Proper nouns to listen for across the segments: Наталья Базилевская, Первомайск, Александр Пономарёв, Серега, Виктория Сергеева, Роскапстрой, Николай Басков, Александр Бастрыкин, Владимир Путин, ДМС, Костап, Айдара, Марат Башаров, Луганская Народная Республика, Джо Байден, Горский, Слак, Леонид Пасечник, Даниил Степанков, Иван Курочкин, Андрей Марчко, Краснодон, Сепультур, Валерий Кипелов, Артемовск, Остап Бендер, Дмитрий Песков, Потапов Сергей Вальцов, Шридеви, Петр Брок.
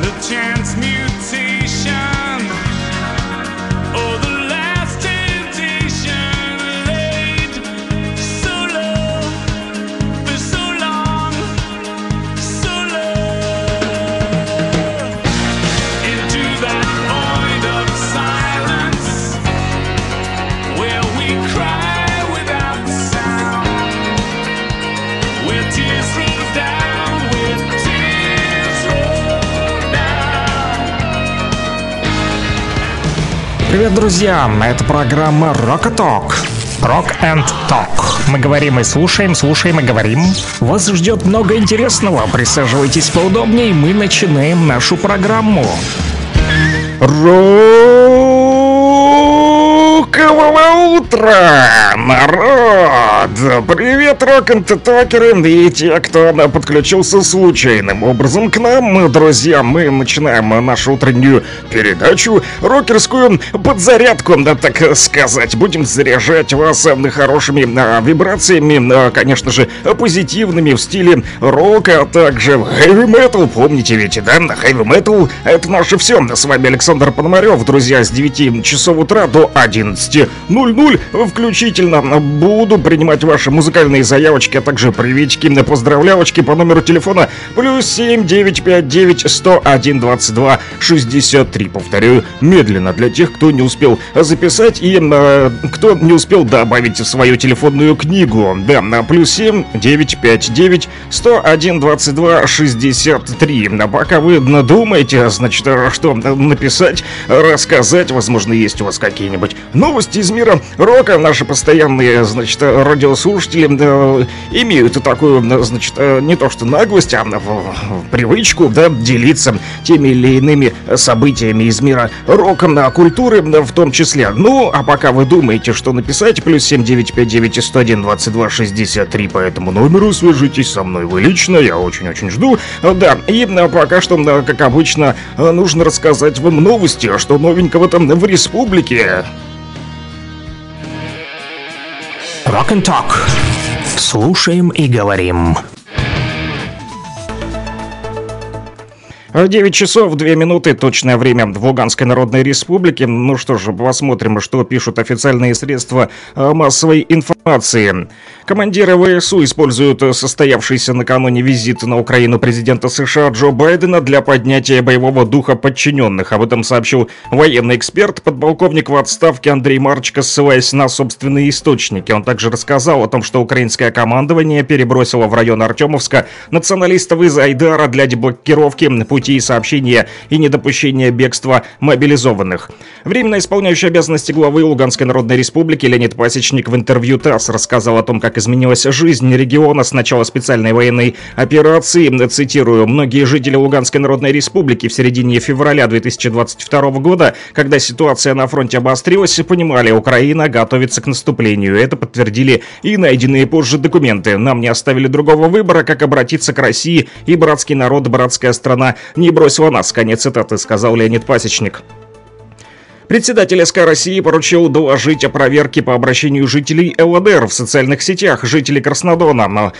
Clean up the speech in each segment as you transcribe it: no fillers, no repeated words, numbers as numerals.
not a chance mutation, or the last temptation laid so low for so long, so low into that void of silence where we cry without sound, where tears roll down, where Привет, друзья! Это программа Rock-a-Talk. Rock and Talk. Мы говорим и слушаем, слушаем и говорим. Вас ждет много интересного. Присаживайтесь поудобнее, мы начинаем нашу программу. Рокового утра, народ! Привет, рок-н-токеры и те, кто подключился случайным образом к нам. Друзья, мы начинаем нашу утреннюю передачу, рокерскую подзарядку, так сказать. Будем заряжать вас хорошими вибрациями, конечно же, позитивными в стиле рока, а также хэви-метал. Помните ведь, да? Хэви-метал — это наше все. С вами Александр Пономарёв, друзья, с 9 часов утра до 11:00 включительно. Буду принимать ваши музыкальные заявочки, а также приветики, поздравлявочки по номеру телефона +7 959 101 22 63. Повторю медленно для тех, кто не успел записать и кто не успел добавить в свою телефонную книгу. Да, на +7 959 101 22 63. Пока вы думаете, значит, что написать, рассказать, возможно, есть у вас какие-нибудь новости из мира рока. Наши постоянные, значит, радиослушатели имеют такую, значит, не то что наглость, а привычку, да, делиться теми или иными событиями из мира рока, культуры в том числе. Ну, а пока вы думаете, что написать, +7 959 101 22 63 по этому номеру, свяжитесь со мной вы лично, я очень-очень жду. Да, и пока что, как обычно, нужно рассказать вам новости, что новенького там в республике. Rock and Talk. Слушаем и говорим. 9 часов 2 минуты, точное время в Луганской Народной Республике. Ну что же, посмотрим, что пишут официальные средства массовой информации. Командиры ВСУ используют состоявшийся накануне визит на Украину президента США Джо Байдена для поднятия боевого духа подчиненных. Об этом сообщил военный эксперт, подполковник в отставке Андрей Марчко, ссылаясь на собственные источники. Он также рассказал о том, что украинское командование перебросило в район Артемовска националистов из Айдара для деблокировки пути сообщения и недопущения бегства мобилизованных. Временно исполняющий обязанности главы Луганской Народной Республики Леонид Пасечник в интервью ТАСС рассказал о том, как изменилась жизнь региона с начала специальной военной операции. Цитирую: «Многие жители Луганской Народной Республики в середине февраля 2022 года, когда ситуация на фронте обострилась, понимали, Украина готовится к наступлению. Это подтвердили и найденные позже документы. Нам не оставили другого выбора, как обратиться к России, и братский народ, братская страна не бросила нас», — конец цитаты, сказал Леонид Пасечник. Председатель СК России поручил доложить о проверке по обращению жителей ЛДР в социальных сетях. Жители Краснодона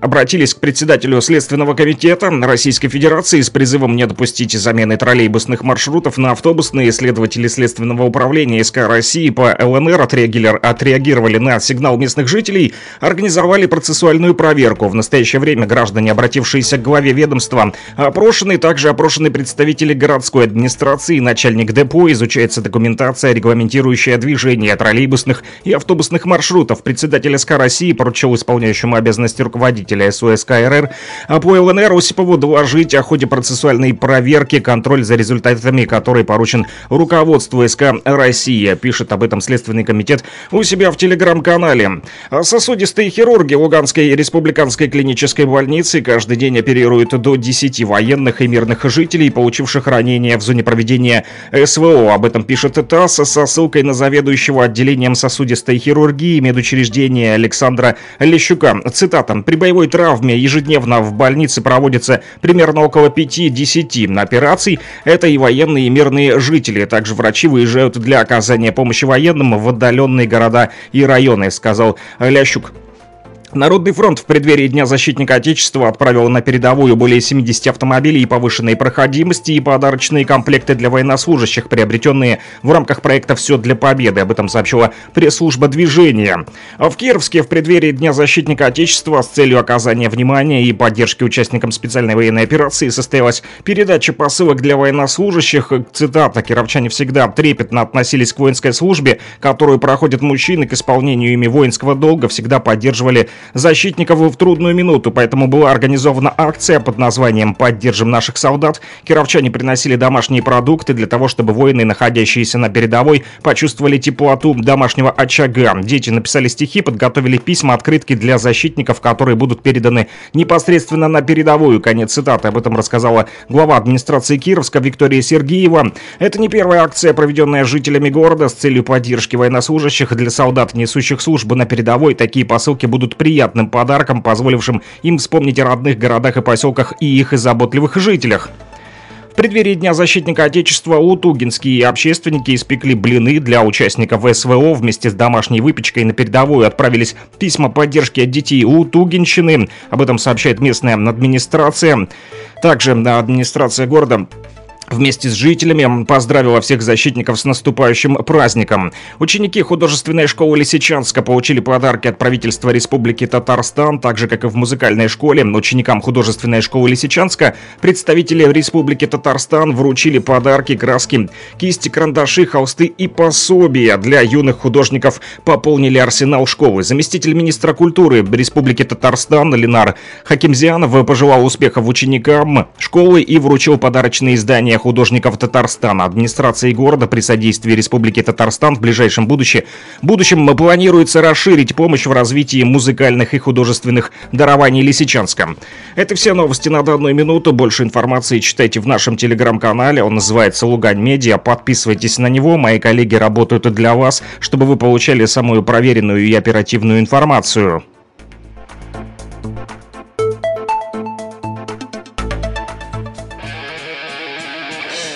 обратились к председателю Следственного комитета Российской Федерации с призывом не допустить замены троллейбусных маршрутов на автобусные. Следователи Следственного управления СК России по ЛНР отреагировали на сигнал местных жителей, организовали процессуальную проверку. В настоящее время граждане, обратившиеся к главе ведомства, опрошены. Также опрошены представители городской администрации, начальник депо. Изучается документация, регламентирующая движение троллейбусных и автобусных маршрутов. Председатель СК России поручил исполняющему обязанности руководителя СУСК РР по ЛНР Осипову доложить о ходе процессуальной проверки, контроль за результатами которой поручен руководству СК России. Пишет об этом Следственный комитет у себя в телеграм-канале. Сосудистые хирурги Луганской республиканской клинической больницы каждый день оперируют до 10 военных и мирных жителей, получивших ранения в зоне проведения СВО. Об этом пишет ТАСС со ссылкой на заведующего отделением сосудистой хирургии медучреждения Александра Лещука. Цитата: «При боевой травме ежедневно в больнице проводится примерно около 5-10 операций. Это и военные, и мирные жители. Также врачи выезжают для оказания помощи военным в отдаленные города и районы», — сказал Лящук. Народный фронт в преддверии Дня защитника Отечества отправил на передовую более 70 автомобилей повышенной проходимости и подарочные комплекты для военнослужащих, приобретенные в рамках проекта «Все для победы». Об этом сообщила пресс-служба движения. А в Кировске в преддверии Дня защитника Отечества с целью оказания внимания и поддержки участникам специальной военной операции состоялась передача посылок для военнослужащих. Цитата: «Кировчане всегда трепетно относились к воинской службе, которую проходят мужчины, к исполнению ими воинского долга, всегда поддерживали защитников в трудную минуту, поэтому была организована акция под названием «Поддержим наших солдат». Кировчане приносили домашние продукты для того, чтобы воины, находящиеся на передовой, почувствовали теплоту домашнего очага. Дети написали стихи, подготовили письма, открытки для защитников, которые будут переданы непосредственно на передовую». Конец цитаты. Об этом рассказала глава администрации Кировска Виктория Сергеева. Это не первая акция, проведенная жителями города с целью поддержки военнослужащих. Для солдат, несущих службу на передовой, такие посылки будут приятным подарком, позволившим им вспомнить о родных городах и поселках и их заботливых жителях. В преддверии Дня защитника Отечества лутугинские общественники испекли блины для участников СВО. Вместе с домашней выпечкой на передовую отправились письма поддержки от детей Лутугинщины. Об этом сообщает местная администрация. Также администрация города вместе с жителями поздравила всех защитников с наступающим праздником. Ученики художественной школы Лисичанска получили подарки от правительства Республики Татарстан, так же, как и в музыкальной школе. Ученикам художественной школы Лисичанска представители Республики Татарстан вручили подарки, краски, кисти, карандаши, холсты и пособия. Для юных художников пополнили арсенал школы. Заместитель министра культуры Республики Татарстан Ленар Хакимзянов пожелал успехов ученикам школы и вручил подарочные издания художников Татарстана. Администрации города при содействии Республики Татарстан в ближайшем будущем планируется расширить помощь в развитии музыкальных и художественных дарований Лисичанска. Это все новости на данную минуту. Больше информации читайте в нашем телеграм-канале. Он называется «Лугань Медиа». Подписывайтесь на него. Мои коллеги работают для вас, чтобы вы получали самую проверенную и оперативную информацию.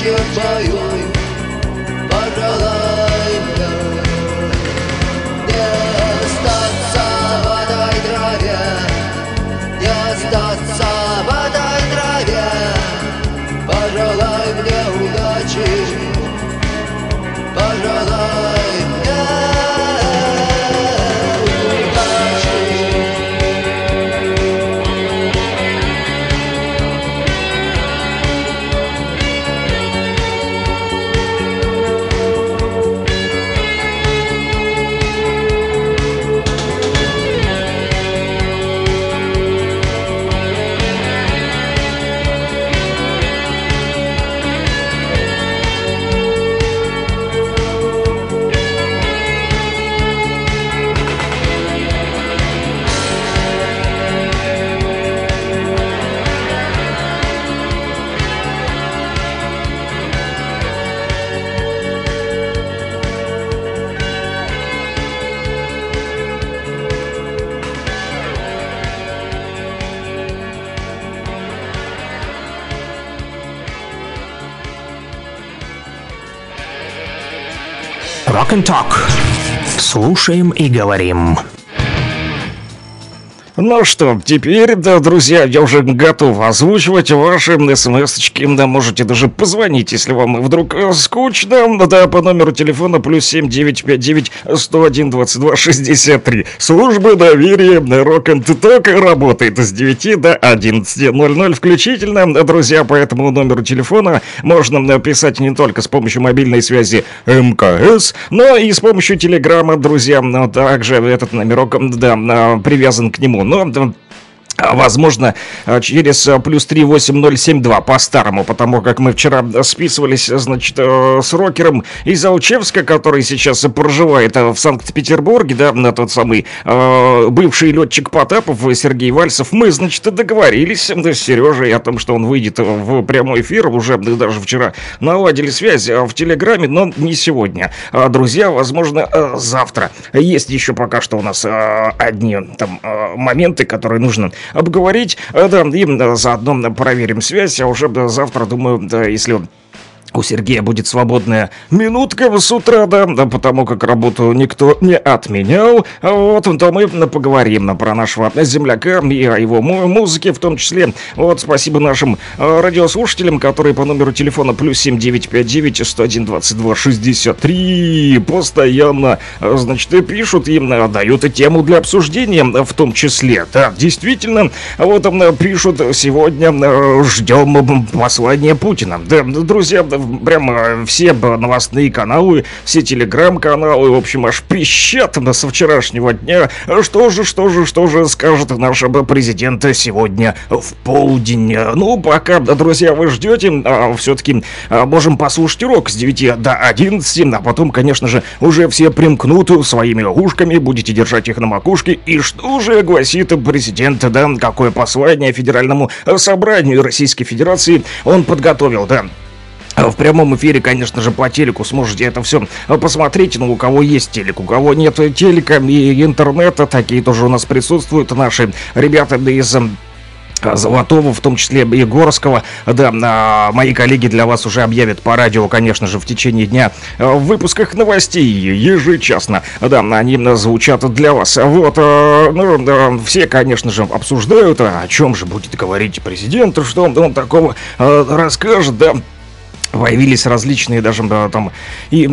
Пожалуй, пожалуй, купаться в этой траве. Пожелай мне удачи, пожелай мне Talk. Слушаем и говорим. Ну что, теперь, да, друзья, я уже готов озвучивать ваши смс-очки. Да, можете даже позвонить, если вам вдруг скучно. Да, по номеру телефона +7 959 101 22 63. Служба доверия Рок-н-Ток работает с 9 до 11:00 включительно, друзья. По этому номеру телефона можно писать не только с помощью мобильной связи МКС, но и с помощью телеграмма, друзья. Но также этот номерок, да, привязан к нему. Но, возможно, через +3 8072 по-старому, потому как мы вчера списывались, значит, с рокером из Алчевска, который сейчас проживает в Санкт-Петербурге, да, на тот самый бывший летчик Потапов Сергей Вальцов. Мы, значит, договорились с Сережей о том, что он выйдет в прямой эфир. Уже даже вчера наладили связь в Телеграме, но не сегодня. Друзья, возможно, завтра. Есть еще пока что у нас одни там моменты, которые нужно обговорить, да, и заодно проверим связь, а уже завтра, думаю, да, если у Сергея будет свободная минутка с утра, да, потому как работу никто не отменял. Вот, то мы поговорим про нашего земляка и о его музыке в том числе. Вот, спасибо нашим радиослушателям, которые по номеру телефона +7 959 101 22 63 постоянно, значит, и пишут, им дают и тему для обсуждения в том числе. Да, действительно, вот пишут: сегодня ждем послания Путина. Да, друзья, прямо все новостные каналы, все телеграм-каналы, в общем, аж пищат со вчерашнего дня. Что же скажет наш президент сегодня в полдень? Ну, пока, друзья, вы ждете, все-таки можем послушать урок с 9 до 11, а потом, конечно же, уже все примкнут своими ушками, будете держать их на макушке. И что же гласит президент, да, какое послание Федеральному собранию Российской Федерации он подготовил, да? В прямом эфире, конечно же, по телеку сможете это все посмотреть. Но у кого есть телек, у кого нет телека и интернета, такие тоже у нас присутствуют. Наши ребята из Золотого, в том числе и Горского. Да, мои коллеги для вас уже объявят по радио, конечно же, в течение дня в выпусках новостей ежечасно. Да, они звучат для вас. Вот, ну, все, конечно же, обсуждают, о чем же будет говорить президент, что он такого расскажет, да. Появились различные даже, да, там и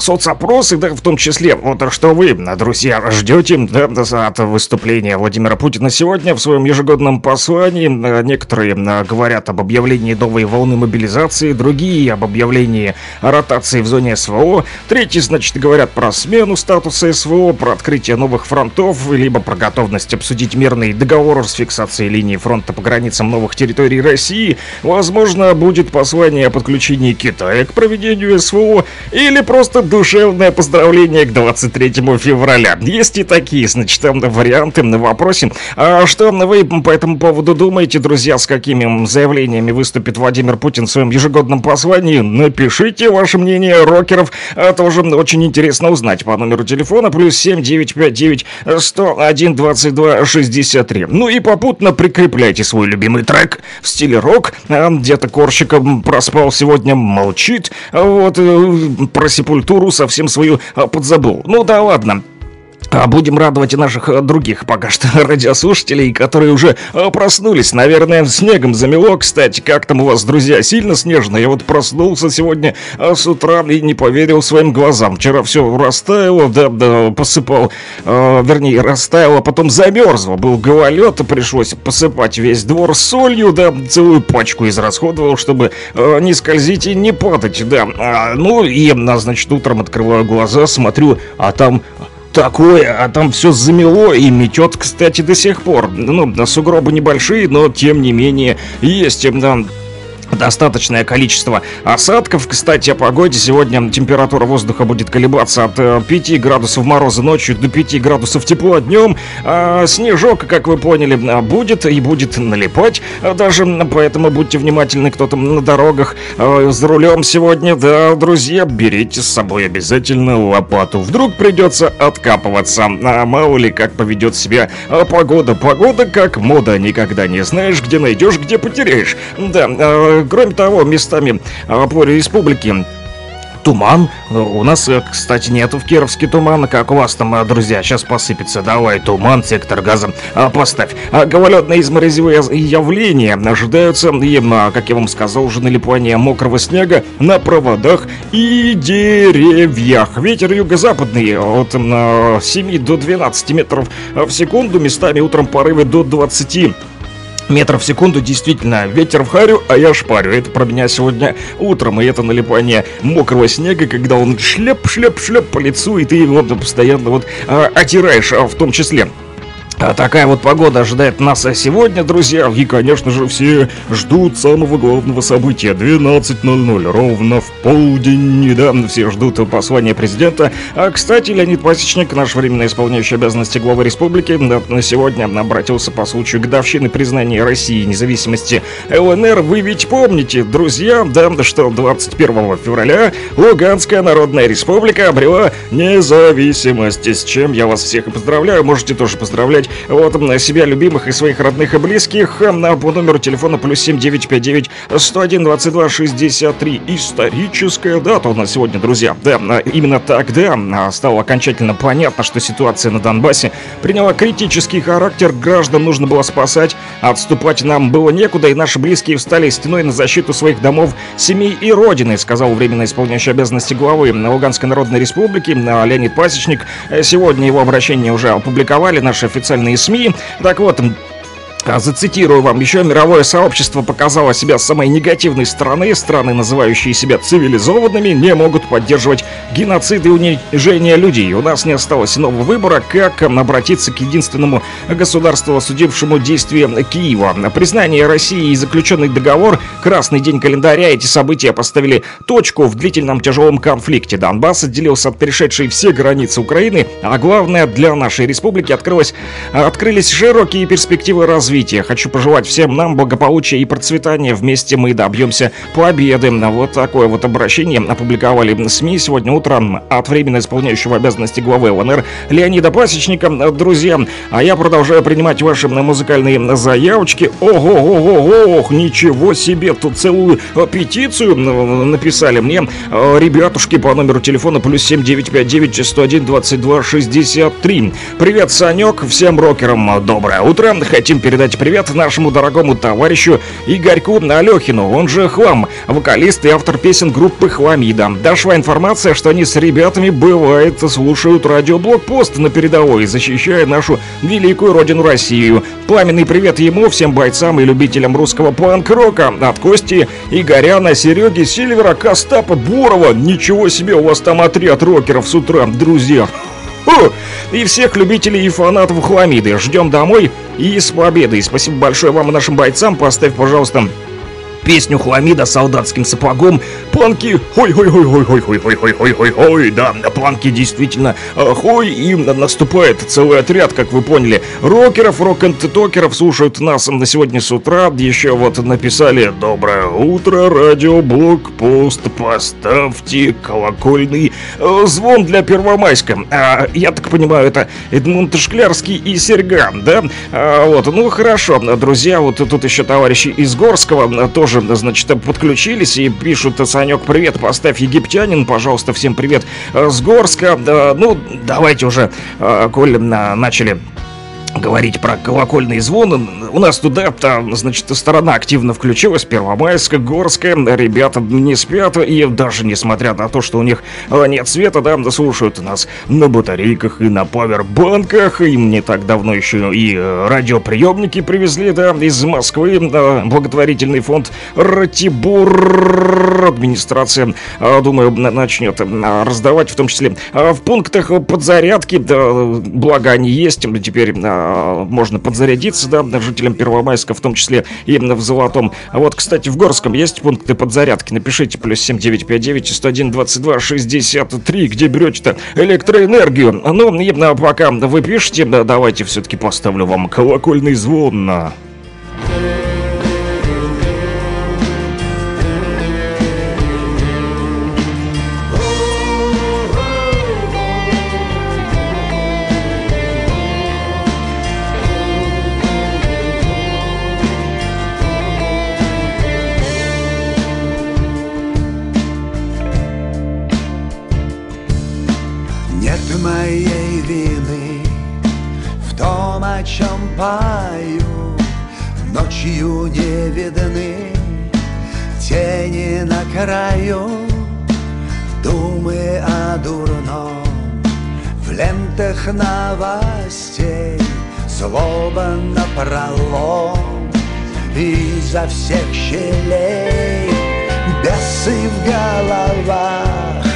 соцопросы, да, в том числе. Вот что вы, друзья, ждете, да, от выступления Владимира Путина сегодня в своем ежегодном послании. Некоторые говорят об объявлении новой волны мобилизации, другие об объявлении ротации в зоне СВО, третьи, значит, говорят про смену статуса СВО, про открытие новых фронтов, либо про готовность обсудить мирный договор с фиксацией линии фронта по границам новых территорий России. Возможно, будет послание о подключении Китая к проведению СВО или просто душевное поздравление к 23 февраля. Есть и такие, значит, варианты на вопросе. А что вы по этому поводу думаете, друзья? С какими заявлениями выступит Владимир Путин в своем ежегодном послании? Напишите ваше мнение, рокеров. Это уже очень интересно узнать по номеру телефона +7 959 101 22 63. Ну и попутно прикрепляйте свой любимый трек в стиле рок. Где-то Корщиком проспал сегодня, молчит. Вот, про Сепультуру совсем свою подзабыл. Ну да ладно. Будем радовать и наших других пока что радиослушателей, которые уже проснулись. Наверное, снегом замело, кстати. Как там у вас, друзья? Сильно снежно? Я вот проснулся сегодня с утра и не поверил своим глазам. Вчера все растаяло, да, посыпал, вернее, растаяло, потом замерзло. Был гололед, пришлось посыпать весь двор солью, да, целую пачку израсходовал, чтобы не скользить и не падать, да. Ну и, значит, утром открываю глаза, смотрю, а там... такое, а там все замело и метет, кстати, до сих пор. Ну, сугробы небольшие, но тем не менее есть там достаточное количество осадков. Кстати, о погоде. Сегодня температура воздуха будет колебаться от 5 градусов мороза ночью до 5 градусов тепла днем. А снежок, как вы поняли, будет и будет налипать. Даже поэтому будьте внимательны, кто там на дорогах за рулем сегодня. Да, друзья, берите с собой обязательно лопату. Вдруг придется откапываться. А мало ли, как поведет себя погода. Погода как мода. Никогда не знаешь, где найдешь, где потеряешь. Да, кроме того, местами по республике туман. У нас, кстати, нету в Кировске тумана. Как у вас там, друзья? Сейчас посыпется. Давай туман, сектор газа поставь. Гололедные изморозевые явления ожидаются, и, как я вам сказал, уже налипание мокрого снега на проводах и деревьях. Ветер юго-западный от 7 до 12 метров в секунду. Местами утром порывы до 20 метров в секунду, действительно, ветер в харю, а я шпарю. Это про меня сегодня утром, и это налипание мокрого снега, когда он шлеп-шлеп-шлеп по лицу, и ты его постоянно отираешь, в том числе. Такая вот погода ожидает нас сегодня, друзья. И, конечно же, все ждут самого главного события. 12:00, ровно в полдень. Недавно все ждут послания президента. А, кстати, Леонид Пасечник, наш временно исполняющий обязанности главы республики, на сегодня обратился по случаю годовщины признания России независимости ЛНР. Вы ведь помните, друзья, да, что 21 февраля Луганская Народная Республика обрела независимость. С чем я вас всех и поздравляю. Можете тоже поздравлять на себя любимых и своих родных и близких по номеру телефона +7 959 101 22 63. Историческая дата у нас сегодня, друзья. Да, именно тогда стало окончательно понятно, что ситуация на Донбассе приняла критический характер. Граждан нужно было спасать, отступать нам было некуда, и наши близкие встали стеной на защиту своих домов, семей и родины, сказал временно исполняющий обязанности главы Луганской Народной Республики Леонид Пасечник. Сегодня его обращение уже опубликовали наши официальные СМИ. Так вот, зацитирую вам еще. Мировое сообщество показало себя с самой негативной стороны. Страны, называющие себя цивилизованными, не могут поддерживать геноцид и унижение людей. У нас не осталось иного выбора, как обратиться к единственному государству, осудившему действия Киева. Признание России и заключенный договор, красный день календаря, эти события поставили точку в длительном тяжелом конфликте. Донбасс отделился от перешедшей все границы Украины, а главное, для нашей республики открылись широкие перспективы развития. Хочу пожелать всем нам благополучия и процветания. Вместе мы добьемся победы. Вот такое вот обращение опубликовали СМИ сегодня утром от временно исполняющего обязанности главы ЛНР Леонида Пасечника. Друзья, а я продолжаю принимать ваши музыкальные заявочки. Ого-го-го-го, ничего себе, тут целую петицию написали мне ребятушки по номеру телефона +7 959 101 22 63. Привет, Санек, всем рокерам доброе утро. Хотим передать привет нашему дорогому товарищу Игорьку Алёхину, он же Хлам, вокалист и автор песен группы Хламида. Дошла информация, что они с ребятами, бывает, слушают радиоблокпост на передовой, защищая нашу великую родину Россию. Пламенный привет ему, всем бойцам и любителям русского панк-рока, от Кости, Игоряна, Сереги, Сильвера, Костапа, Бурова. Ничего себе, у вас там отряд рокеров с утра, друзья. И всех любителей и фанатов Хламиды ждем домой и с победой. Спасибо большое вам и нашим бойцам. Поставь, пожалуйста, песню «Хламида» солдатским сапогом. Планки, хой-хой-хой-хой-хой-хой-хой-хой-хой-хой, да, планки действительно хой, и наступает целый отряд, как вы поняли, рокеров, рок-н-токеров. Слушают нас на сегодня с утра. Еще вот написали: доброе утро, радиоблокпост, поставьте колокольный звон для Первомайска. Я так понимаю, это Эдмунд Шклярский и Серьга, да? Ну хорошо, друзья, вот тут еще товарищи из Горского тоже, значит, подключились и пишут: Саня, Санек, привет, поставь «Египтянин», пожалуйста, всем привет с Горска. Ну, давайте уже, коль начали говорить про колокольный звон. У нас туда, там, значит, сторона активно включилась. Первомайска, Горская. Ребята не спят. И даже несмотря на то, что у них нет света, да, слушают нас на батарейках и на павербанках. Им не так давно еще и радиоприемники привезли, да, из Москвы. Благотворительный фонд «Ратибор». Администрация, думаю, начнет раздавать, в том числе в пунктах подзарядки. Да, благо они есть. Теперь можно подзарядиться, да, жителям Первомайска, в том числе именно в Золотом. А вот, кстати, в Горском есть пункты подзарядки. Напишите +7 959 101 22 63, где берете-то электроэнергию. Ну, именно пока вы пишете, давайте все-таки поставлю вам колокольный звон. Ночью не видны тени на краю, думы о дурном в лентах новостей, злоба напролом изо всех щелей, бесы в головах,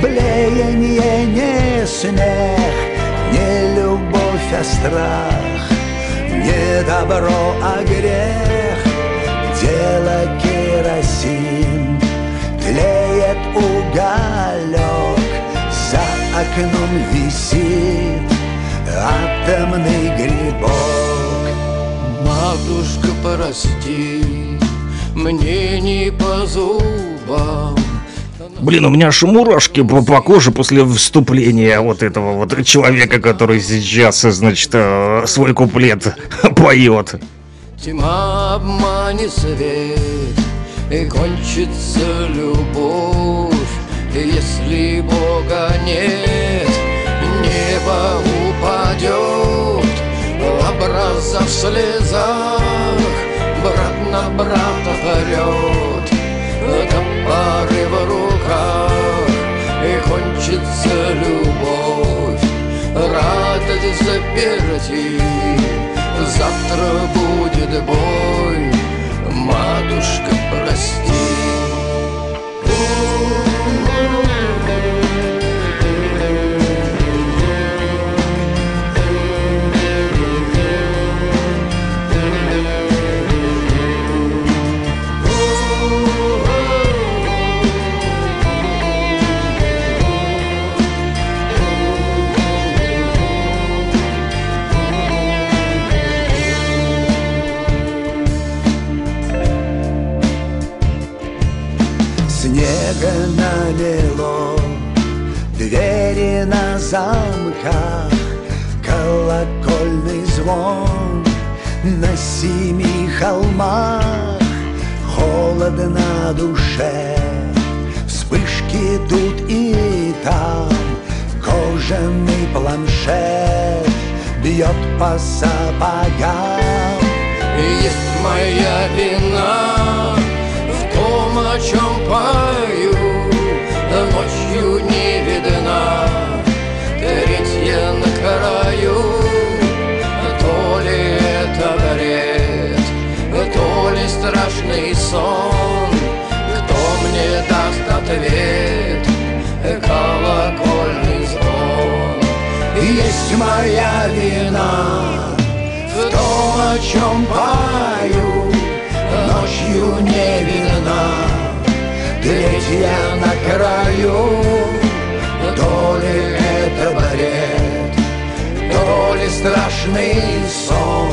блеяние не смех, не любовь, а страх. Не добро, а грех, дело керосин, тлеет уголек, за окном висит атомный грибок. Матушка, прости, мне не по зубам. Блин, у меня аж мурашки по коже после вступления вот этого вот человека, который сейчас, значит, свой куплет поет. Тьма обманет свет, и кончится любовь, если Бога нет, небо упадет, образа в слезах, брат на брата орет. До пары в руках и кончится любовь, радость заперти, завтра будет бой, матушка, прости. Налило двери на замках, колокольный звон на семи холмах, холод на душе, вспышки тут и там, кожаный планшет бьет по сапогам. Есть моя вина в том, о чем пою. Ночью не видна третья на краю, то ли это бред, то ли страшный сон, кто мне даст ответ, колокольный звон. Есть моя вина в том, о чем пою, ночью не видна третья на краю, то ли это бред, то ли страшный сон,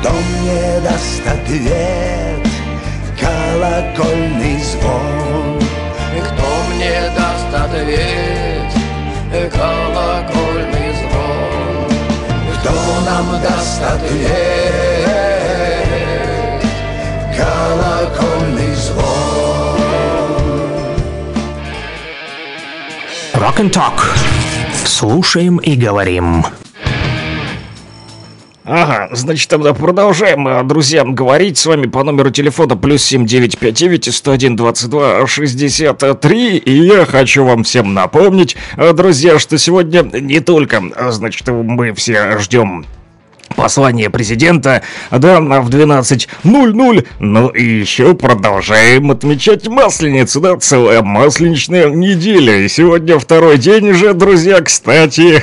кто мне даст ответ, колокольный звон. Кто мне даст ответ, колокольный звон. Кто нам даст ответ, колокольный звон. and talk. Слушаем и говорим. Ага, значит, тогда продолжаем, друзья, говорить с вами по номеру телефона +7 959 101 22 63. И я хочу вам всем напомнить, друзья, что сегодня не только, значит, мы все ждем послание президента, да, в 12:00, ну и еще продолжаем отмечать Масленицу, да, целая масленичная неделя, и сегодня второй день уже, друзья, кстати...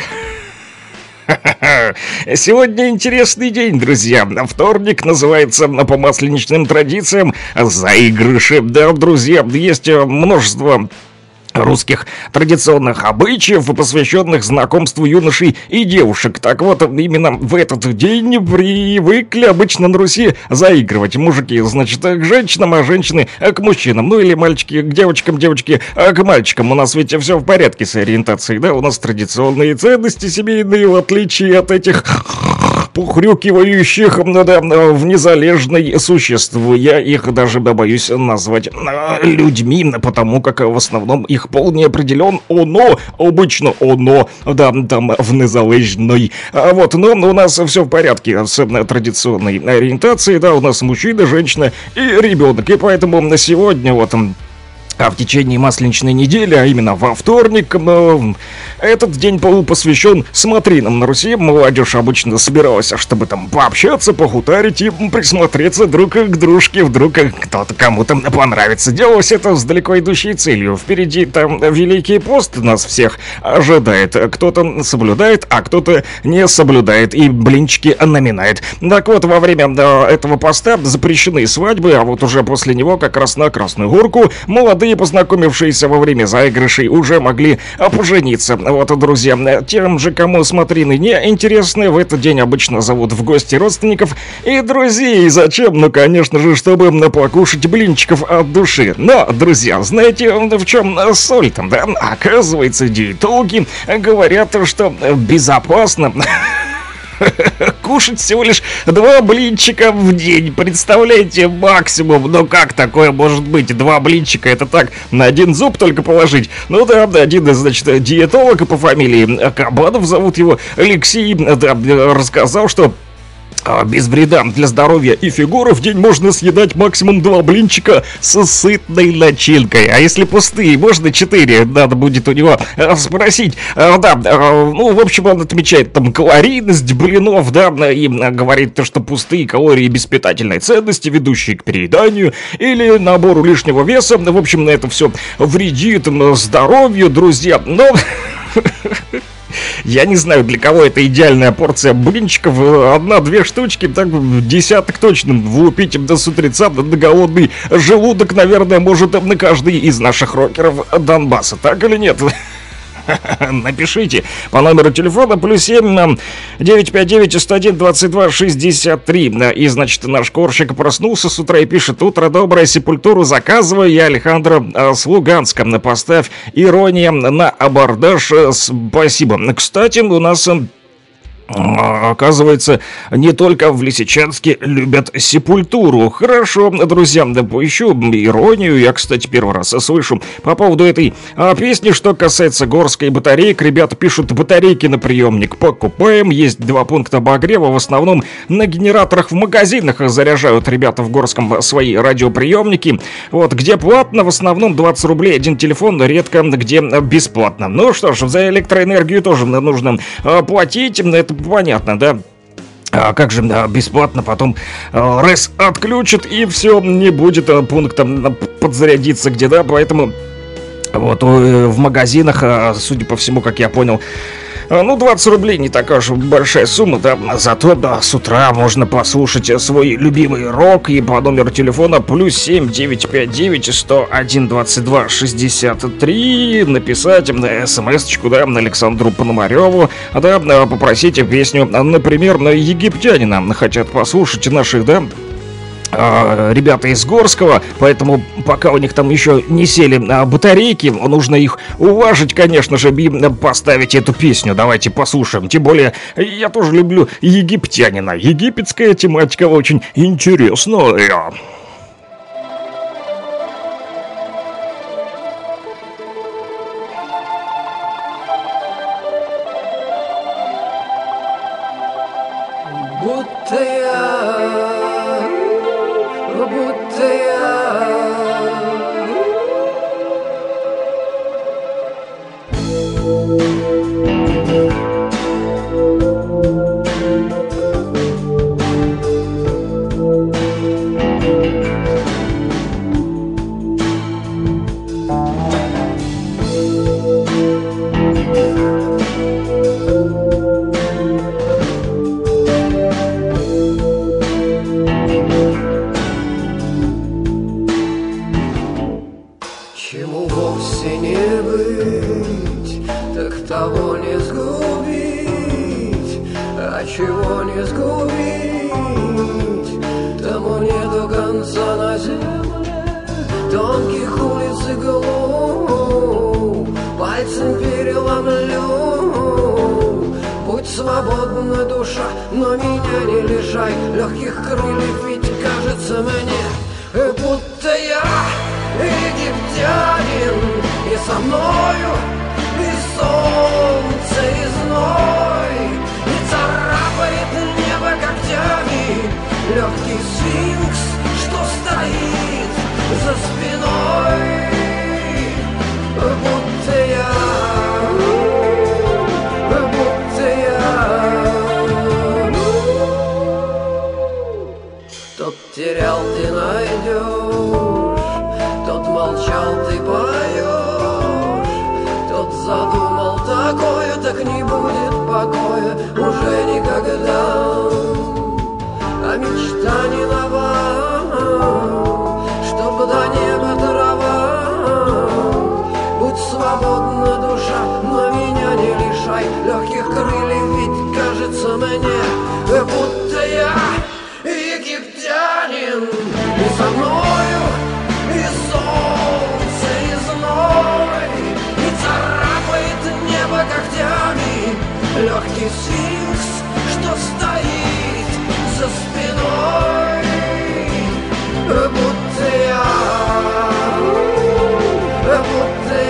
Сегодня интересный день, друзья. Вторник называется по масленичным традициям «Заигрыши». Да, друзья, есть множество русских традиционных обычаев, посвященных знакомству юношей и девушек. Так вот, именно в этот день привыкли обычно на Руси заигрывать мужики, значит, к женщинам, а женщины к мужчинам. Ну или мальчики к девочкам, девочки к мальчикам. У нас ведь все в порядке с ориентацией, да? У нас традиционные ценности семейные, в отличие от этих... ухрюкивающих, да, в незалежной существ. Я их даже боюсь назвать людьми, потому как в основном их пол не определен. Оно, обычно оно, да, там в незалежной. Вот, но у нас все в порядке с традиционной ориентацией, да, у нас мужчина, женщина и ребенок. И поэтому на сегодня вот... А в течение масленичной недели, а именно во вторник, этот день был посвящен смотринам на Руси. Молодежь обычно собиралась, чтобы там пообщаться, похутарить и присмотреться друг к дружке. Вдруг кто-то кому-то понравится. Делалось это с далеко идущей целью. Впереди там Великий пост нас всех ожидает. Кто-то соблюдает, а кто-то не соблюдает и блинчики наминает. Так вот, во время этого поста запрещены свадьбы, а вот уже после него как раз на Красную Горку молодые, познакомившиеся во время заигрышей, уже могли пожениться. Вот, друзья, тем же, кому смотрины не интересны, в этот день обычно зовут в гости родственников и друзей. Зачем? Ну, конечно же, чтобы покушать блинчиков от души. Но, друзья, знаете, в чем соль там, да? Оказывается, диетологи говорят, что безопасно... кушать всего лишь 2 блинчика в день. Представляете, максимум. Ну как такое может быть? 2 блинчика, это так, на один зуб только положить. Ну да, один, значит, диетолог по фамилии Кабанов, зовут его Алексей, да, рассказал, что без вреда для здоровья и фигуры в день можно съедать максимум 2 блинчика с сытной начинкой. А если пустые, можно 4. Надо будет у него спросить. Да, ну, в общем, он отмечает там калорийность блинов, да, и говорит то, что пустые калории без питательной ценности, ведущие к перееданию или набору лишнего веса. В общем, на это все вредит здоровью, друзья. Но... я не знаю, для кого это идеальная порция блинчиков. 1-2 штучки, так десяток точно влупить им с утреца, до голодный желудок, наверное, может на каждый из наших рокеров Донбасса. Так или нет? Напишите по номеру телефона +7 959 101 22 63. И, значит, наш корщик проснулся с утра и пишет: утро доброе, Сепультуру заказываю я, Александра с Луганска. Поставь ирония на абордаж. Спасибо. Кстати, у нас... оказывается, не только в Лисичанске любят Сепультуру. Хорошо, друзья, да, поищу иронию. Я, кстати, первый раз слышу по поводу этой песни. Что касается горской батареек, ребята пишут: батарейки на приемник покупаем. Есть 2 пункта обогрева. В основном на генераторах в магазинах заряжают ребята в Горском свои радиоприемники. Вот, где платно, в основном 20 рублей 1 телефон, редко где бесплатно. Ну что ж, за электроэнергию тоже нужно платить. Это понятно, да? А как же бесплатно потом РЭС отключат, и все, не будет пункта подзарядиться где, да? Поэтому вот в магазинах, судя по всему, как я понял, ну, 20 рублей не такая уж большая сумма, да, зато, да, с утра можно послушать свой любимый рок. И по номеру телефона +7 959 101 22 63 написать на смс-очку, да, на Александру Пономарёву, да, попросите песню, например, на «Египтянина». Хотят послушать наших, да, ребята из Горского, поэтому пока у них там еще не сели батарейки, нужно их уважить, конечно же, и поставить эту песню. Давайте послушаем. Тем более, я тоже люблю «Египтянина». Египетская тематика очень интересная. ничего не сгубить, тому нету конца на земле, тонких улиц и голов, пальцем переломлю. Будь свободна душа, но меня не лишай легких крыльев, ведь кажется мне, будто я египтянин, и со мною и солнце, и зной, и царапает небо когтями легкий сфинкс, что стоит за спиной. Будто я, будто я. Тот терял, ты найдешь, тот молчал, ты поешь, тот задумал такое, так не будет покоя уже никогда. А мечта не нова, чтоб до неба трава. Будь свободна душа, но меня не лишай легких крыльев, ведь кажется мне, будто я египтянин, и со мною и солнце, и зной, и царапает небо когтями легкий сфинкс, что стоит за спиной. Будто я, будто я.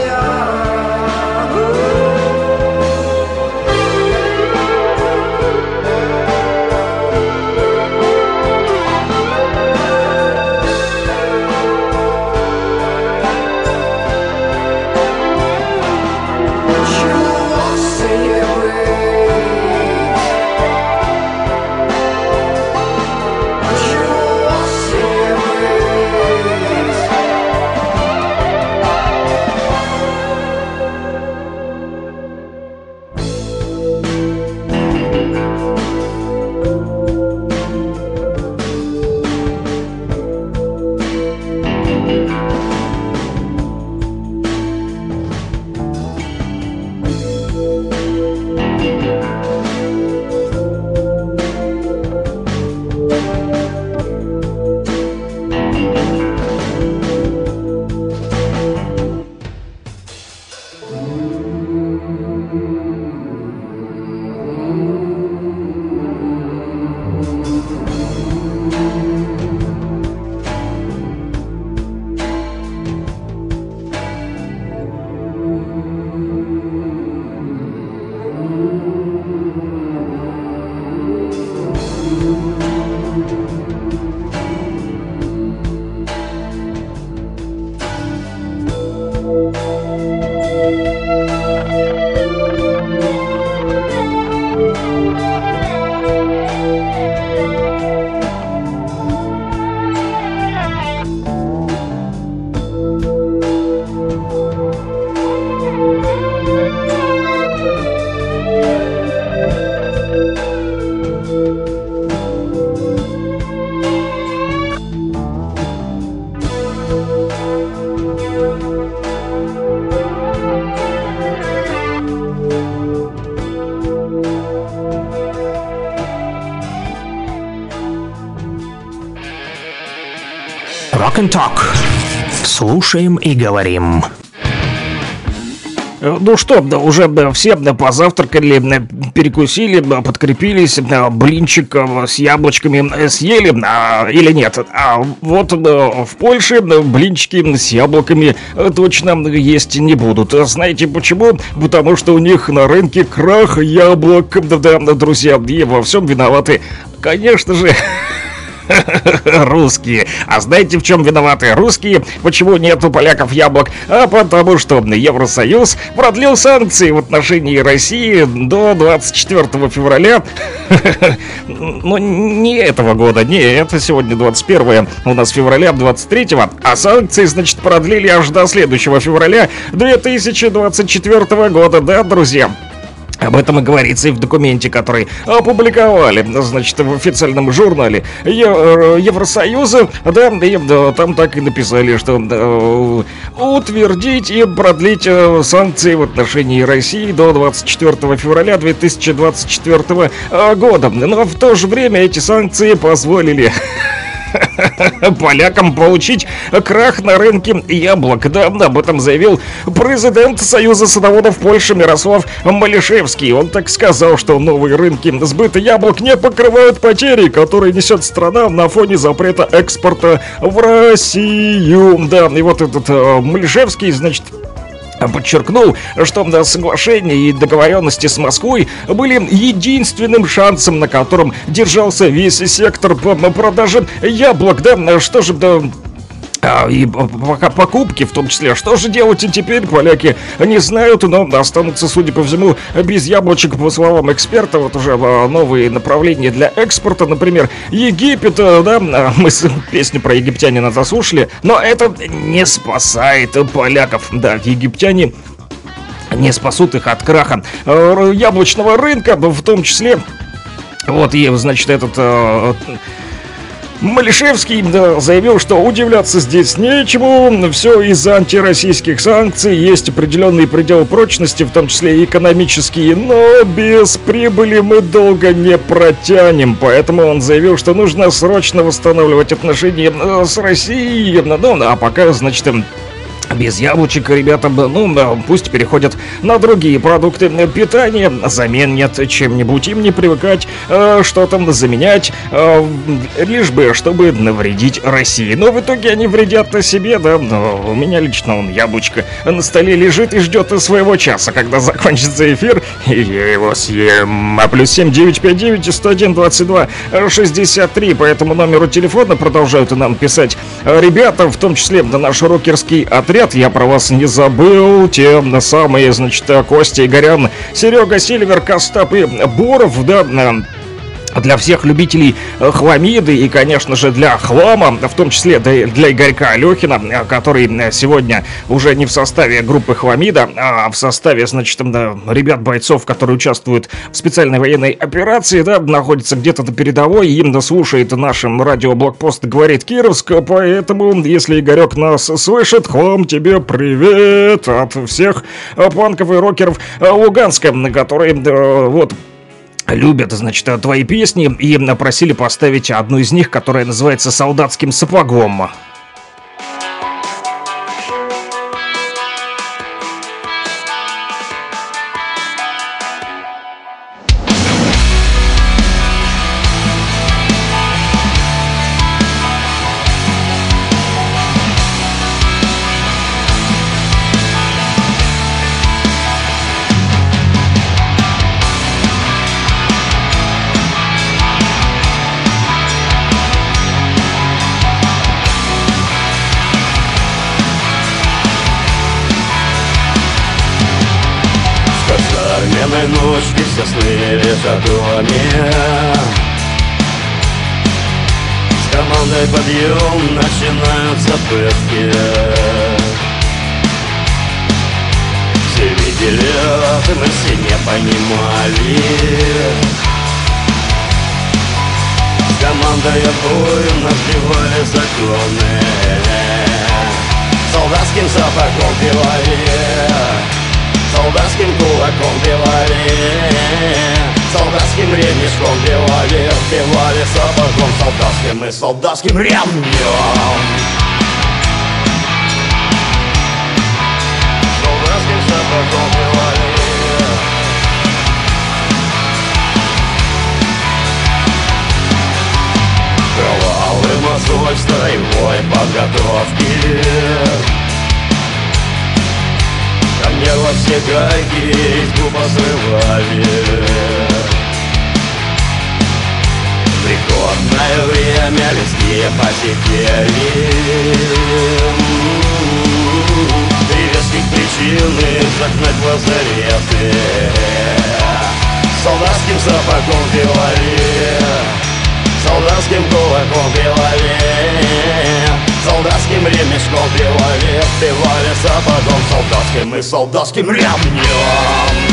Talk. Слушаем и говорим. Ну что, уже все позавтракали, перекусили, подкрепились, блинчик с яблочками съели, или нет? А вот в Польше блинчики с яблоками точно есть не будут. Знаете почему? Потому что у них на рынке крах яблок, друзья, и во всем виноваты, конечно же, русские. А знаете, в чем виноваты русские? Почему нет у поляков яблок? А потому что Евросоюз продлил санкции в отношении России до 24 февраля. Но не этого года, не, это сегодня 21 у нас февраля, 23-го. А санкции, значит, продлили аж до следующего февраля 2024 года, да, друзья? Об этом и говорится и в документе, который опубликовали, значит, в официальном журнале Евросоюза, да, и там так и написали, что утвердить и продлить санкции в отношении России до 24 февраля 2024 года. Но в то же время эти санкции позволили полякам получить крах на рынке яблок. Да, об этом заявил президент Союза садоводов Польши Мирослав Малишевский. Он так сказал, что новые рынки сбыта яблок не покрывают потери, которые несет страна на фоне запрета экспорта в Россию. Да, и вот этот Малишевский, значит, подчеркнул, что соглашения и договоренности с Москвой были единственным шансом, на котором держался весь сектор по продаже яблок. Да, что же... Да... И покупки в том числе. Что же делать и теперь, поляки не знают, но останутся, судя по всему, без яблочек, по словам эксперта. Вот уже новые направления для экспорта, например, Египет, да, мы песню про египтянина заслушали, но это не спасает поляков. Да, египтяне не спасут их от краха яблочного рынка, в том числе. Вот, и, значит, этот... Малишевский заявил, что удивляться здесь нечему, все из-за антироссийских санкций, есть определенный предел прочности, в том числе и экономические, но без прибыли мы долго не протянем, поэтому он заявил, что нужно срочно восстанавливать отношения с Россией, ну, а пока, значит, без яблочек, ребята, ну, пусть переходят на другие продукты питания, заменят чем-нибудь, им не привыкать что-то заменять, лишь бы, чтобы навредить России. Но в итоге они вредят на себе, да, у меня лично вон яблочко на столе лежит и ждет своего часа, когда закончится эфир, и я его съем. А +7 959 101 22 63, по этому номеру телефона продолжают нам писать ребята, в том числе на наш рокерский отряд. Я про вас не забыл. Те самые, значит, Костя Игорян, Серега Сильвер, Костап и Боров, да, для всех любителей хламиды и, конечно же, для хлама, в том числе для Игорька Алёхина, который сегодня уже не в составе группы «Хламида», а в составе, значит, ребят-бойцов, которые участвуют в специальной военной операции, да, находится где-то на передовой, и им слушает нашим радиоблокпост «Говорит Кировск», поэтому, если Игорек нас слышит, хлам тебе привет от всех панков и рокеров Луганска, которые, вот, любят, значит, твои песни, и просили поставить одну из них, которая называется «Солдатским сапогом». Подъем, начинаются пытки. Все видели, мы все не понимали. С командой боем набивали законы. Солдатским сапогом бивали, солдатским кулаком бивали, солдатским ремешком бивали, бивали сапогом солдатским и солдатским ремнем. Солдатским сапогом бивали. Кровавый мозоль строевой подготовки. Ко мне во все гайки резьбу посрывали. Прикодное время листья посетели. Три веских причины загнать в лазареты. Солдатским сапогом бивали, солдатским кулаком бивали, солдатским ремешком бивали, бивали сапогом солдатским и солдатским ремнем.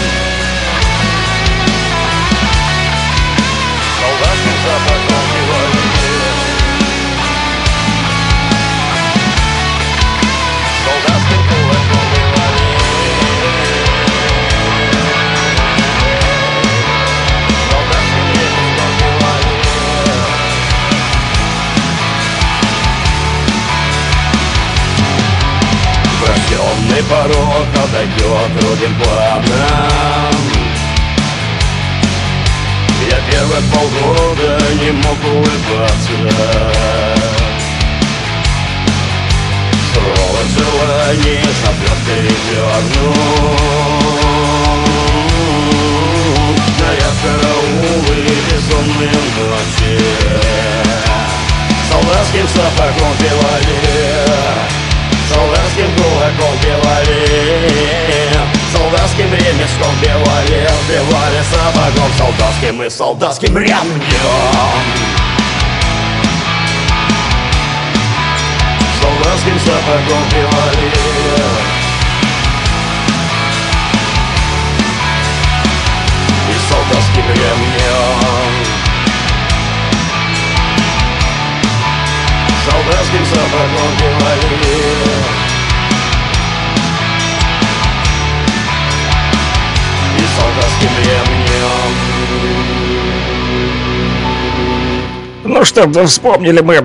главный порог отойдет другим планам. Я первые полгода не мог улыбаться. Сурово желание сопрет передернул. Наряд караулы безумные ночи. Солдатским сапогом пилали. Солдатским кулаком пивали, солдатским ремешком пивали, пивали сапогом солдатским и солдатским ремнем. Солдатским сапогом пивали. И солдатским ремнем. Солдатским сапогом пивали. И солдатским ремнем. Ну что, да вспомнили мы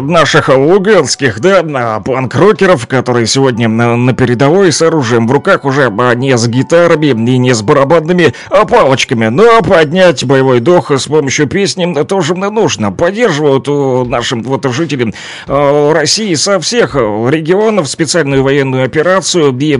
наших луганских, да, панк-рокеров, которые сегодня на передовой с оружием в руках уже не с гитарами и не с барабанными, а палочками. Но поднять боевой дух с помощью песни тоже нужно. Поддерживают нашим вот жителям России со всех регионов специальную военную операцию. И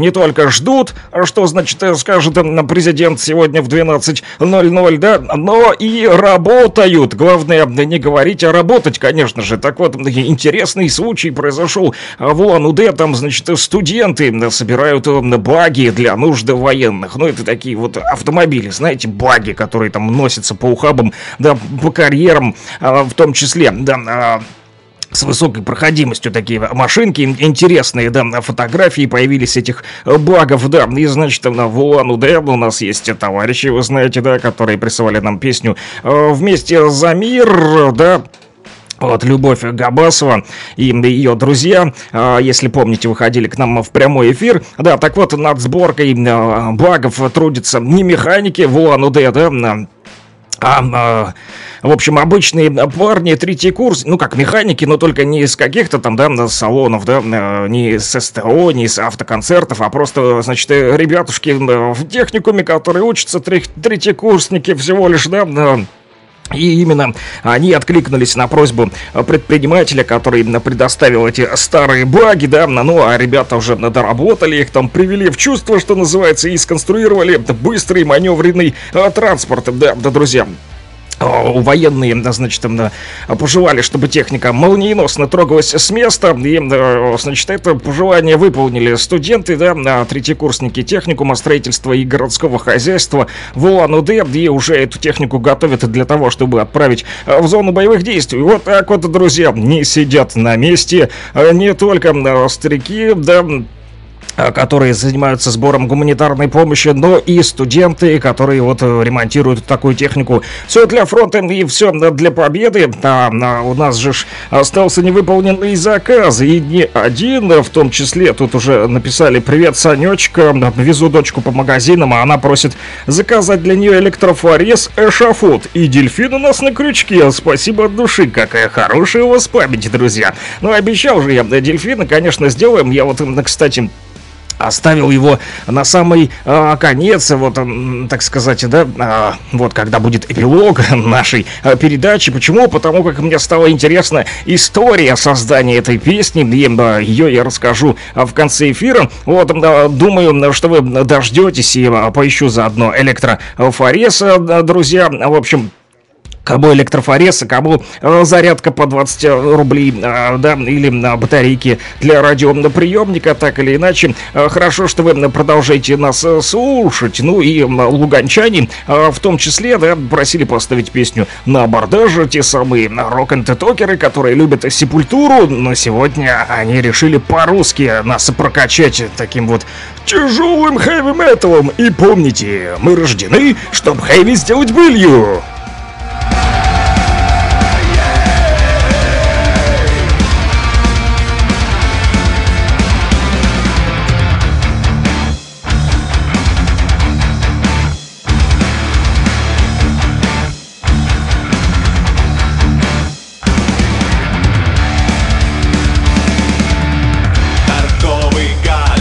не только ждут, что, значит, скажет президент сегодня в 12:00, да, но и работают. Главное, не говорить, а работать, конечно же. Так вот, интересный случай произошел в Улан-Удэ. Там, значит, студенты собирают баги для нужд военных. Ну, это такие вот автомобили, знаете, баги, которые там носятся по ухабам, да, по карьерам, в том числе, да, с высокой проходимостью такие машинки. Интересные, да, фотографии появились этих багов, да. И, значит, в Улан-Удэ у нас есть товарищи, вы знаете, да, которые присылали нам песню «Вместе за мир», да. Вот, Любовь Габасова и ее друзья, если помните, выходили к нам в прямой эфир. Да, так вот, над сборкой багов трудятся не механики в Улан-Удэ, да, а, в общем, обычные парни, третий курс, ну как механики, но только не из каких-то там, да, салонов, да, не с СТО, не с автоконцертов, а просто, значит, ребятушки в техникуме, которые учатся, третьекурсники всего лишь, да. И именно они откликнулись на просьбу предпринимателя, который предоставил эти старые баги, да, ну а ребята уже доработали их, там привели в чувство, что называется, и сконструировали быстрый маневренный транспорт, да, да, друзья. Военные, значит, там пожелали, чтобы техника молниеносно трогалась с места. И, значит, это пожелание выполнили студенты, да, третьекурсники техникума строительства и городского хозяйства в Улан-Удэ. И уже эту технику готовят для того, чтобы отправить в зону боевых действий. Вот так вот, друзья, не сидят на месте. Не только старики, да, которые занимаются сбором гуманитарной помощи, но и студенты, которые вот ремонтируют такую технику. Все для фронта и все для победы. А у нас же остался невыполненный заказ, и не один, в том числе тут уже написали: «Привет, Санечка, везу дочку по магазинам, а она просит заказать для нее электрофорез, эшафот и дельфин у нас на крючке. Спасибо от души, какая хорошая у вас память, друзья». Ну, обещал же я дельфина, конечно, сделаем. Я вот, кстати, оставил его на самый конец, вот, так сказать, да, вот когда будет эпилог нашей передачи. Почему? Потому как мне стала интересна история создания этой песни, и ее я расскажу в конце эфира. Вот, думаю, что вы дождетесь, и поищу заодно электрофорез, друзья, в общем. Кому электрофорез, а кому зарядка по 20 рублей, да, или на батарейки для радиоприемника, так или иначе. Хорошо, что вы продолжаете нас слушать. Ну и луганчане, в том числе, да, просили поставить песню на абордаже. Те самые рок-н-токеры, которые любят Сепультуру, но сегодня они решили по-русски нас прокачать таким вот тяжелым хэви-металом. И помните, мы рождены, чтобы хэви сделать былью. Торговый газ.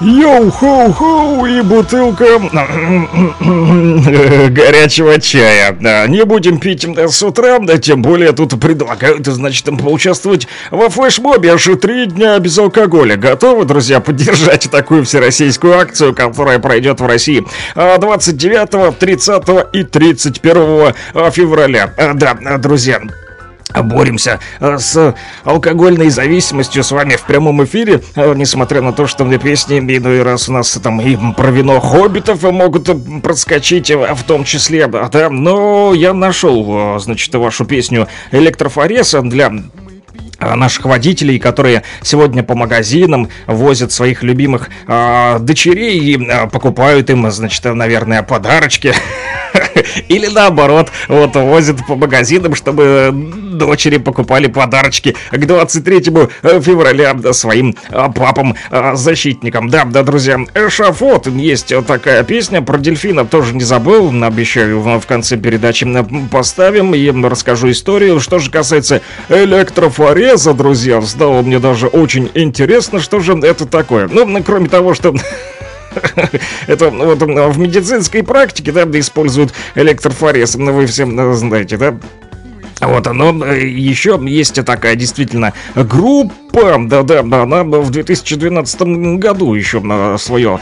Йоу-хоу-хоу и бутылка горячего чая. Не будем пить с утра, да тем более тут предлагают, значит, поучаствовать во флешмобе аж 3 дня без алкоголя. Готовы, друзья, поддержать такую всероссийскую акцию, которая пройдет в России 29, 30 и 31 февраля. Да, друзья. Боремся с алкогольной зависимостью с вами в прямом эфире, несмотря на то, что на песни иной раз у нас там и про вино хоббитов могут проскочить, в том числе, да, но я нашел, значит, вашу песню «Электрофорез» для наших водителей, которые сегодня по магазинам возят своих любимых дочерей и покупают им, значит, наверное, подарочки. Или наоборот, вот возят по магазинам, чтобы дочери покупали подарочки к 23 февраля своим папам-защитникам. Да, друзья, «Эшафот» есть такая песня, про дельфина тоже не забыл, обещаю, в конце передачи поставим и расскажу историю. Что же касается «Электрофореза», друзья, стало мне даже очень интересно, что же это такое. Ну, кроме того, что... Это вот в медицинской практике, да, используют электрофорез, вы всем знаете, да? Вот, но еще есть такая действительно группа, да, она в 2012 году еще свое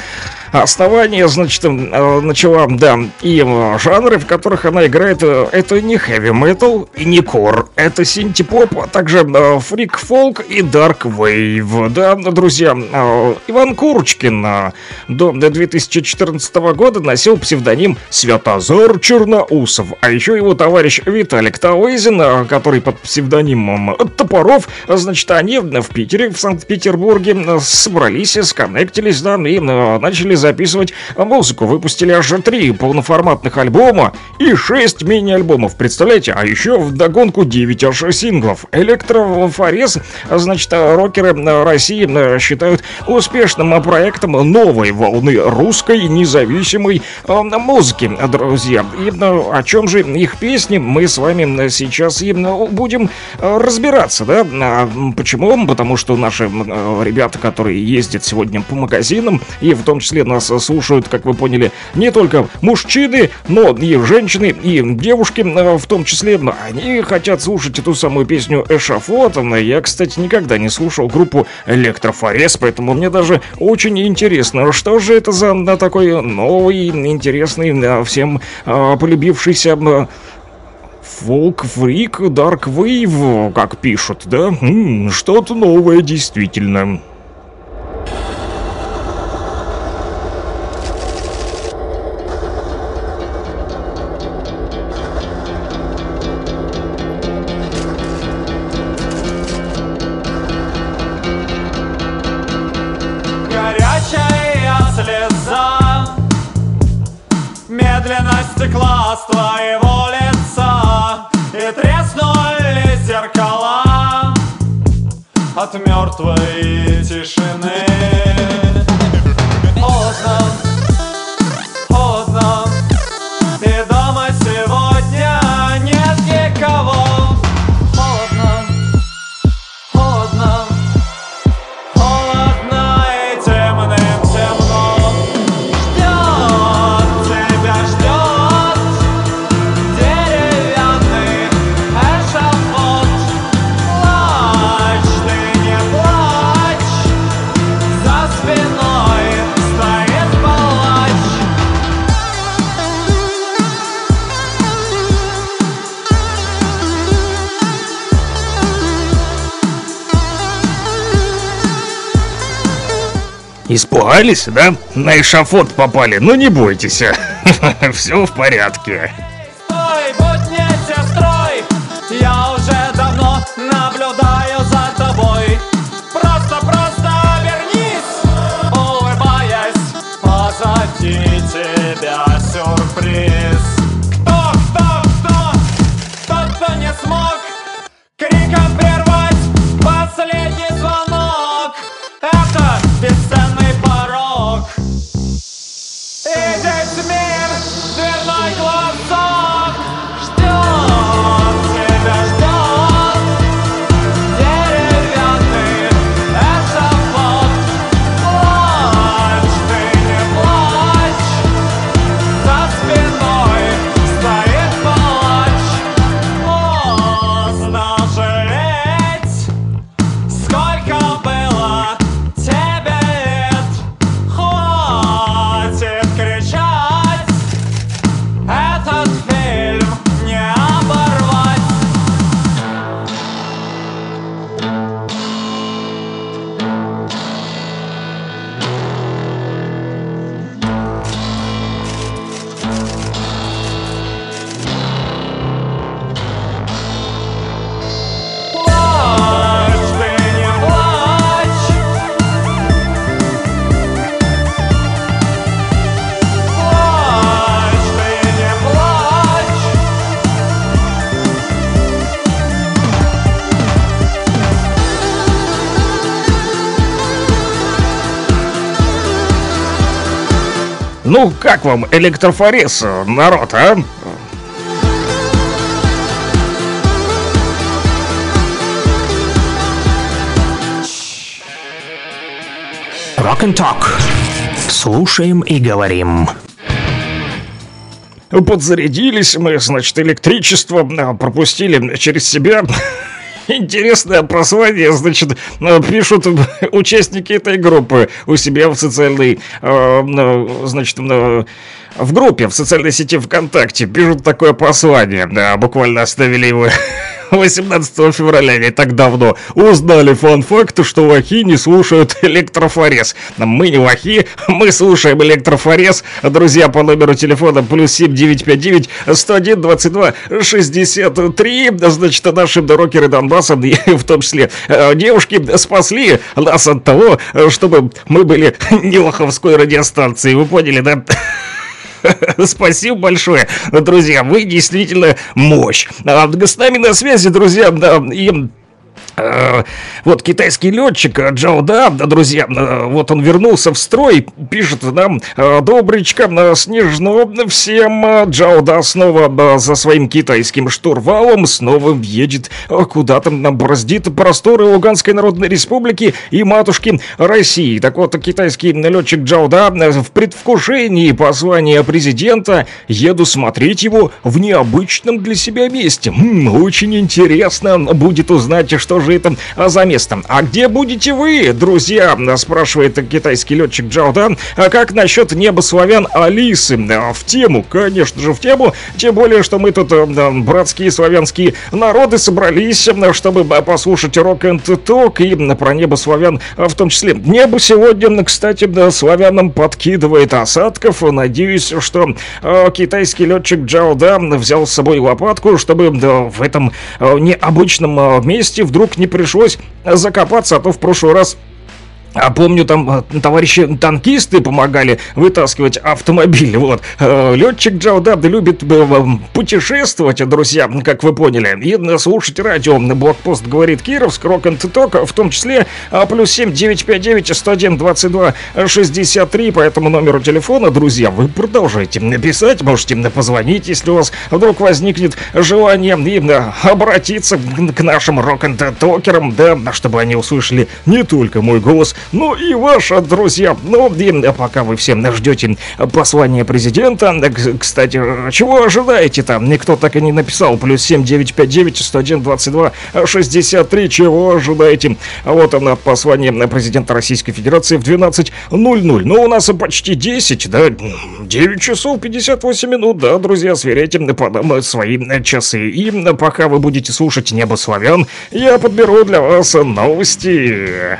основание, значит, начала, да, и жанры, в которых она играет, это не хэви-метал и не кор, это синти-поп, а также фрик-фолк и дарк-вейв, да, друзья. Иван Курочкин до 2014 года носил псевдоним Святозар Черноусов, а еще его товарищ Виталик Талызин, который под псевдонимом Топоров, значит, они в Питере, в Санкт-Петербурге собрались, сконнектились, да, и начали записывать музыку. Выпустили аж 3 полноформатных альбома и 6 мини-альбомов. Представляете? А еще вдогонку 9 аж синглов. «Электрофорез», значит, рокеры России считают успешным проектом новой волны русской независимой музыки, друзья. И о чем же их песни, мы с вами сейчас и будем разбираться, да? Почему? Потому что наши ребята, которые ездят сегодня по магазинам, и в том числе нас слушают, как вы поняли, не только мужчины, но и женщины, и девушки, в том числе, они хотят слушать эту самую песню «Эшафот». Я, кстати, никогда не слушал группу «Электрофорез», поэтому мне даже очень интересно, что же это за такой новый, интересный, всем полюбившийся... фолк-фрик, дарк-вейв, как пишут, да? Что-то новое действительно. Горячая слеза медленно стекла с твоего лица, и треснули зеркала от мертвой тишины. Поздно, поздно, и дома сегодня нет никого. Холодно, холодно, холодно и темным темно. Ждет тебя, ждет испугались, да? На эшафот попали, но не бойтесь, все в порядке. Стой, будь не сестрой, я уже давно наблюдаю за тобой. Просто обернись, улыбаясь, позади тебя сюрприз. Ну, как вам электрофорез, народ, а? Rock and Talk. Слушаем и говорим. Подзарядились мы, значит, электричество пропустили через себя. Интересное прослание, значит, пишут участники этой группы у себя в социальной, значит, в группе, в социальной сети ВКонтакте. Пишут такое послание, да, буквально оставили его 18 февраля, не так давно. Узнали фан-факт, что лохи не слушают электрофорез. Мы не лохи, мы слушаем электрофорез. Друзья, по номеру телефона +7 959 101 22 63. Значит, наши рокеры Донбасса, в том числе девушки, спасли нас от того, чтобы мы были не лоховской радиостанцией. Вы поняли, да? Спасибо большое, друзья, вы действительно мощь. С нами на связи, друзья, вот китайский летчик Джао Да, друзья, вот он вернулся в строй, пишет нам: добричка, снежно всем, Джао Да снова за своим китайским штурвалом, снова едет куда-то, бороздит просторы Луганской Народной Республики и матушки России. Так вот, китайский летчик Джао Да в предвкушении послания президента: еду смотреть его в необычном для себя месте. Очень интересно будет узнать, что же это за местом. А где будете вы, друзья, спрашивает китайский летчик Джао Да. А как насчет Неба Славян Алисы? В тему, конечно же, в тему. Тем более, что мы тут, братские славянские народы, собрались, чтобы послушать рок-н-ток и про Небо Славян в том числе. Небо сегодня, кстати, славянам подкидывает осадков. Надеюсь, что китайский летчик Джао Да взял с собой лопатку, чтобы в этом необычном месте вдруг не пришлось закопаться, а то в прошлый раз, помню, там товарищи танкисты помогали вытаскивать автомобиль. Вот, летчик Джао Да любит путешествовать, друзья, как вы поняли, и слушать радио. Блокпост говорит Кировск, рок-н-ток, в том числе, +7 959 101 22 63. По этому номеру телефона, друзья, вы продолжаете написать, можете позвонить, если у вас вдруг возникнет желание, и обратиться к нашим рок-н-токерам, да, чтобы они услышали не только мой голос, ну и ваши, друзья. Ну и пока вы всем ждете послания президента, кстати, чего ожидаете там? Никто так и не написал. +7 959 101 22 63. Чего ожидаете? Вот оно, послание президента Российской Федерации в 12:00. Но у нас почти 10, да, 9 часов 58 минут, да, друзья, сверяйте потом свои часы. И пока вы будете слушать Небо Славян, я подберу для вас новости.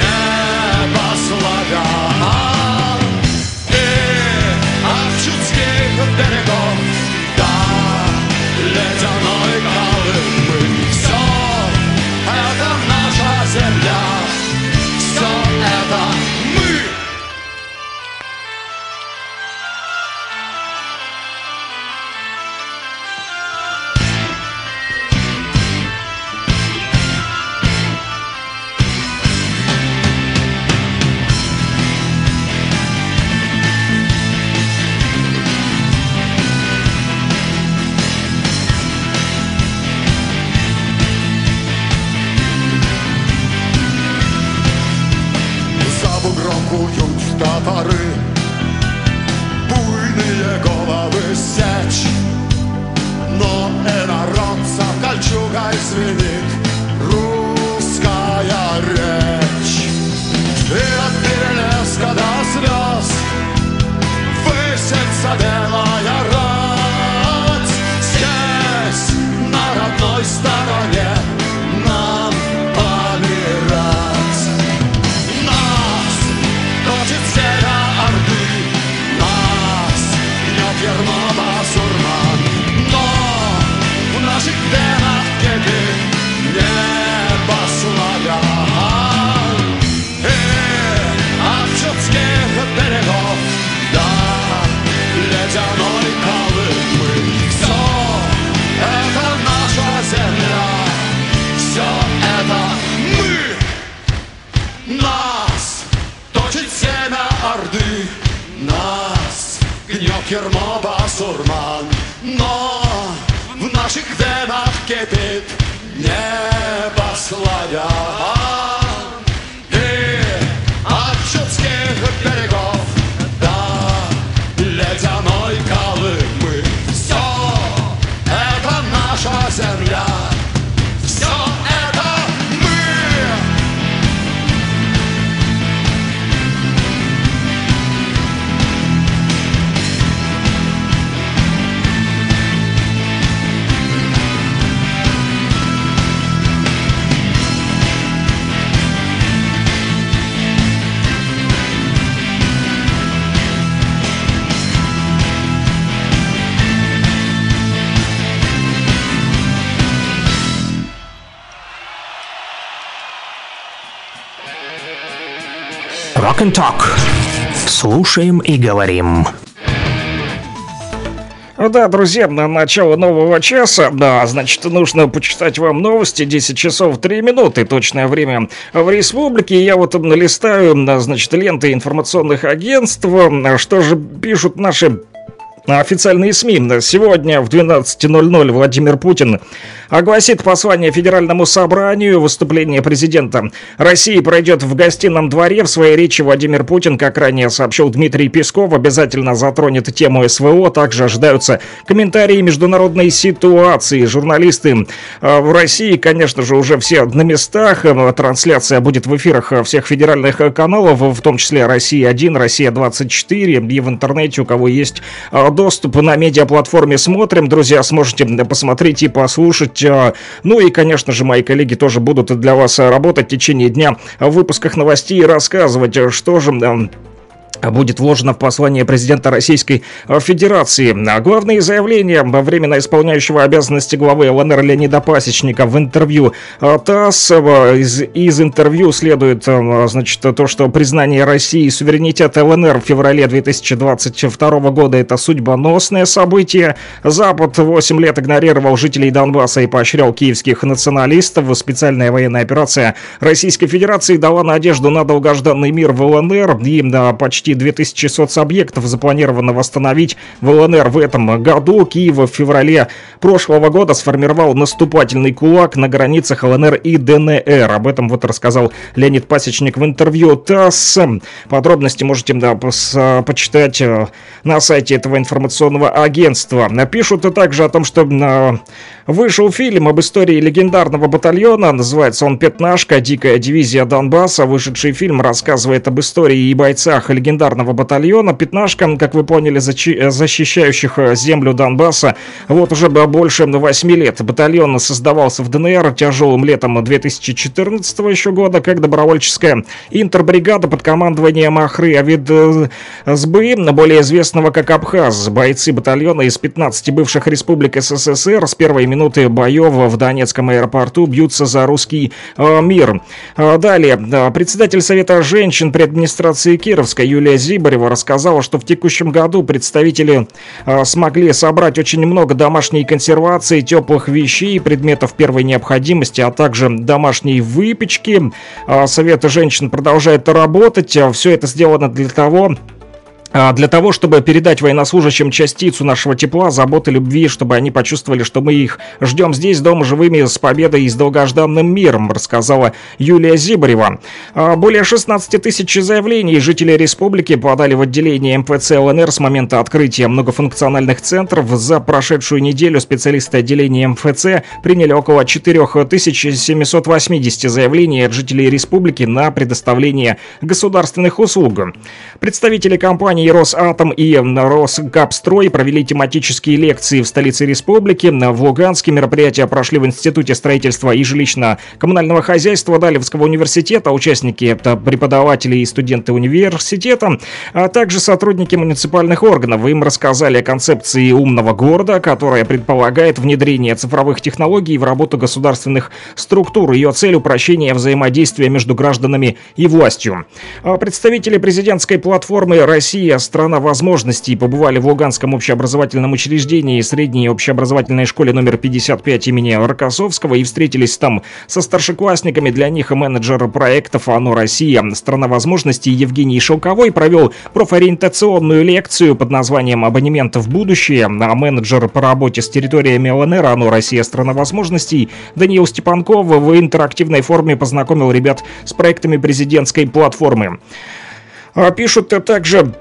Now Кермо басурман, но в наших венах кипит Небо Славян и от чудских берегов до ледяной Колымы. Все это наша земля. Rock and Talk. Слушаем и говорим. Да, друзья, на начало нового часа, да, значит, нужно почитать вам новости, 10 часов 3 минуты, точное время в республике. Я вот налистаю, значит, ленты информационных агентств, что же пишут наши официальные СМИ. Сегодня в 12:00 Владимир Путин огласит послание Федеральному собранию. Выступление президента России пройдет в Гостином дворе. В своей речи Владимир Путин, как ранее сообщил Дмитрий Песков, обязательно затронет тему СВО. Также ожидаются комментарии международной ситуации. Журналисты в России, конечно же, уже все на местах. Трансляция будет в эфирах всех федеральных каналов, в том числе «Россия-1», «Россия-24» и в интернете, у кого есть доступ, на медиаплатформе «Смотрим». Друзья, сможете посмотреть и послушать. Ну и, конечно же, мои коллеги тоже будут для вас работать в течение дня в выпусках новостей и рассказывать, что же будет вложено в послание президента Российской Федерации. Главные заявления временно исполняющего обязанности главы ЛНР Леонида Пасечника в интервью ТАСС. Из интервью следует, значит, то, что признание России суверенитета ЛНР в феврале 2022 года — это судьбоносное событие. Запад 8 лет игнорировал жителей Донбасса и поощрял киевских националистов. Специальная военная операция Российской Федерации дала надежду на долгожданный мир в ЛНР. Им почти 2600 объектов запланировано восстановить в ЛНР в этом году. Киев в феврале прошлого года сформировал наступательный кулак на границах ЛНР и ДНР. Об этом вот рассказал Леонид Пасечник в интервью ТАСС. Подробности можете почитать на сайте этого информационного агентства. Пишут также о том, что вышел фильм об истории легендарного батальона. Называется он «Пятнашка. Дикая дивизия Донбасса». Вышедший фильм рассказывает об истории и бойцах легендарного батальона «Пятнашка», как вы поняли, защищающих землю Донбасса вот уже больше 8 лет. Батальон создавался в ДНР тяжелым летом 2014 еще года как добровольческая интербригада под командованием Ахры Авидсбы, более известного как Абхаз. Бойцы батальона из 15 бывших республик СССР с первой минуты боев в Донецком аэропорту бьются за русский мир. Далее, председатель Совета женщин при администрации Кировска Юлия Зибарева рассказала, что в текущем году представители смогли собрать очень много домашней консервации, теплых вещей, предметов первой необходимости, а также домашней выпечки. Совет женщин продолжает работать. Все это сделано для того, чтобы передать военнослужащим частицу нашего тепла, заботы, любви, чтобы они почувствовали, что мы их ждем здесь, дома, живыми, с победой и с долгожданным миром, рассказала Юлия Зибарева. Более 16 000 заявлений жители республики подали в отделение МФЦ ЛНР с момента открытия многофункциональных центров. За прошедшую неделю специалисты отделения МФЦ приняли около 4780 заявлений от жителей республики на предоставление государственных услуг. Представители компании «Росатом» и «Роскапстрой» провели тематические лекции в столице республики. В Луганске мероприятия прошли в Институте строительства и жилищно-коммунального хозяйства Далевского университета. Участники — это преподаватели и студенты университета, а также сотрудники муниципальных органов. Им рассказали о концепции умного города, которая предполагает внедрение цифровых технологий в работу государственных структур. Ее цель — упрощение взаимодействия между гражданами и властью. Представители президентской платформы «Россия Россия – страна возможностей побывали в Луганском общеобразовательном учреждении средней общеобразовательной школе номер 55 имени Рокоссовского и встретились там со старшеклассниками. Для них менеджер проектов «ОНО Россия. Страна возможностей» Евгений Шелковой провел профориентационную лекцию под названием «Абонемент в будущее», а менеджер по работе с территориями ЛНР «ОНО Россия. Страна возможностей» Даниил Степанков в интерактивной форме познакомил ребят с проектами президентской платформы. Пишут также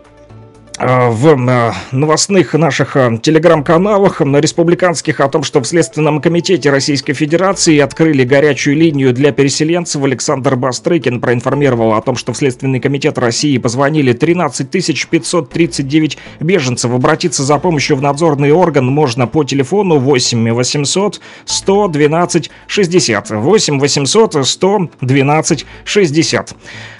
в новостных наших телеграм-каналах республиканских о том, что в Следственном комитете Российской Федерации открыли горячую линию для переселенцев. Александр Бастрыкин проинформировал о том, что в Следственный комитет России позвонили 13 539 беженцев. Обратиться за помощью в надзорный орган можно по телефону 8 800 112 60. 8 800 112 60.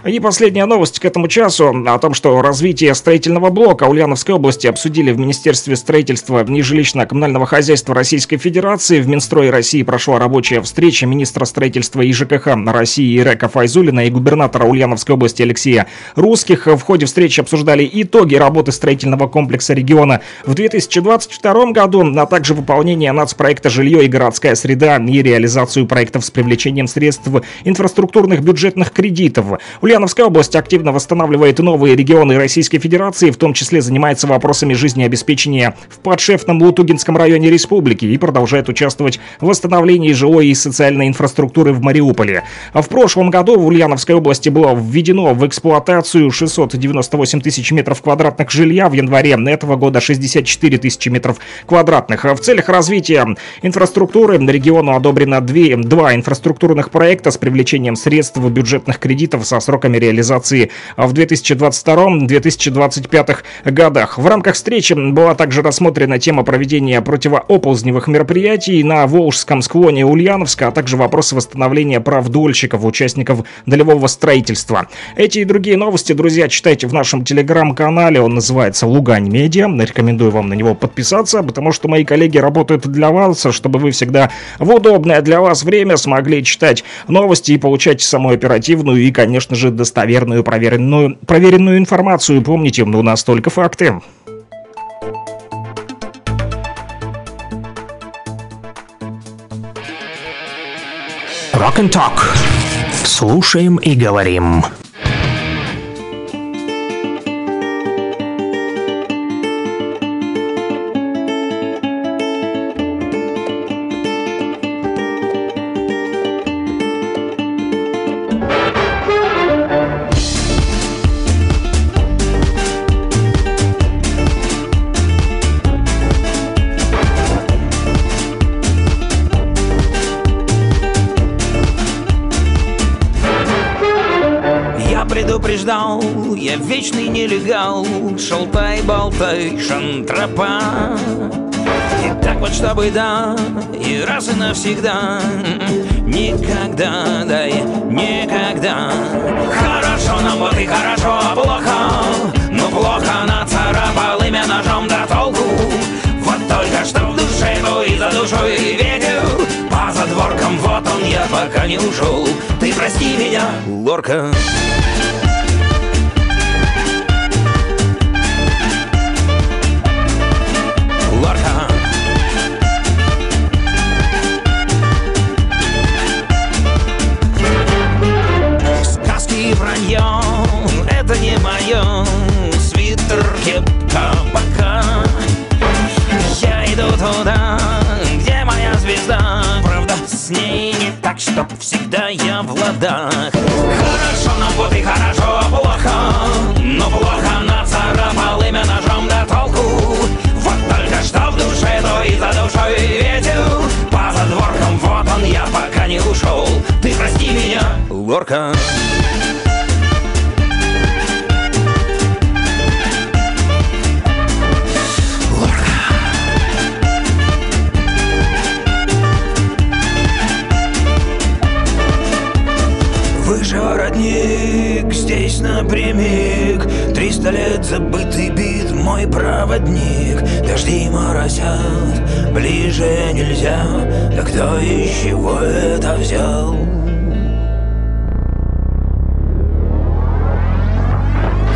И последняя новость к этому часу о том, что развитие строительного блока Ульяновской области обсудили в Министерстве строительства и жилищно-коммунального хозяйства Российской Федерации. В Минстрое России прошла рабочая встреча министра строительства и ЖКХ России Ирека Файзуллина и губернатора Ульяновской области Алексея Русских. В ходе встречи обсуждали итоги работы строительного комплекса региона в 2022 году, а также выполнение нацпроекта «Жилье и городская среда» и реализацию проектов с привлечением средств инфраструктурных бюджетных кредитов. Ульяновская область активно восстанавливает новые регионы Российской Федерации, в том числе занимается вопросами жизнеобеспечения в подшефном Лутугинском районе республики и продолжает участвовать в восстановлении жилой и социальной инфраструктуры в Мариуполе. В прошлом году в Ульяновской области было введено в эксплуатацию 698 тысяч метров квадратных жилья, в январе этого года 64 тысячи метров квадратных. В целях развития инфраструктуры региону одобрено два инфраструктурных проекта с привлечением средств бюджетных кредитов со сроками реализации в 2022-2025 годах. В рамках встречи была также рассмотрена тема проведения противооползневых мероприятий на Волжском склоне Ульяновска, а также вопросы восстановления прав дольщиков, участников долевого строительства. Эти и другие новости, друзья, читайте в нашем телеграм-канале, он называется «Лугань Медиа». Рекомендую вам на него подписаться, потому что мои коллеги работают для вас, чтобы вы всегда в удобное для вас время смогли читать новости и получать самую оперативную и, конечно же, достоверную, проверенную информацию. Помните, у нас только факты. Rock and Talk. Слушаем и говорим. Я вечный нелегал, шалтай-болтай, шантропа. И так вот, чтобы да, и раз и навсегда, никогда, да и никогда. Хорошо нам вот и хорошо, а плохо, но плохо нацарапал имя ножом до толку. Вот только что в душе был и за душой ветер, по задворкам вот он, я пока не ушел. Ты прости меня, Лорка. Это не мое, свитер, кепка, пока. Я иду туда, где моя звезда. Правда, с ней не так, чтоб всегда я в ладах. Хорошо нам вот и хорошо, а плохо, но плохо нацарапал имя ножом до толку. Вот только что в душе, то и за душой ветер, по задворкам вот он, я пока не ушел. Ты прости меня, Лорка. Родник, здесь напрямик, 300 лет забытый бит, мой проводник. Дожди моросят, ближе нельзя, да кто и с чего это взял?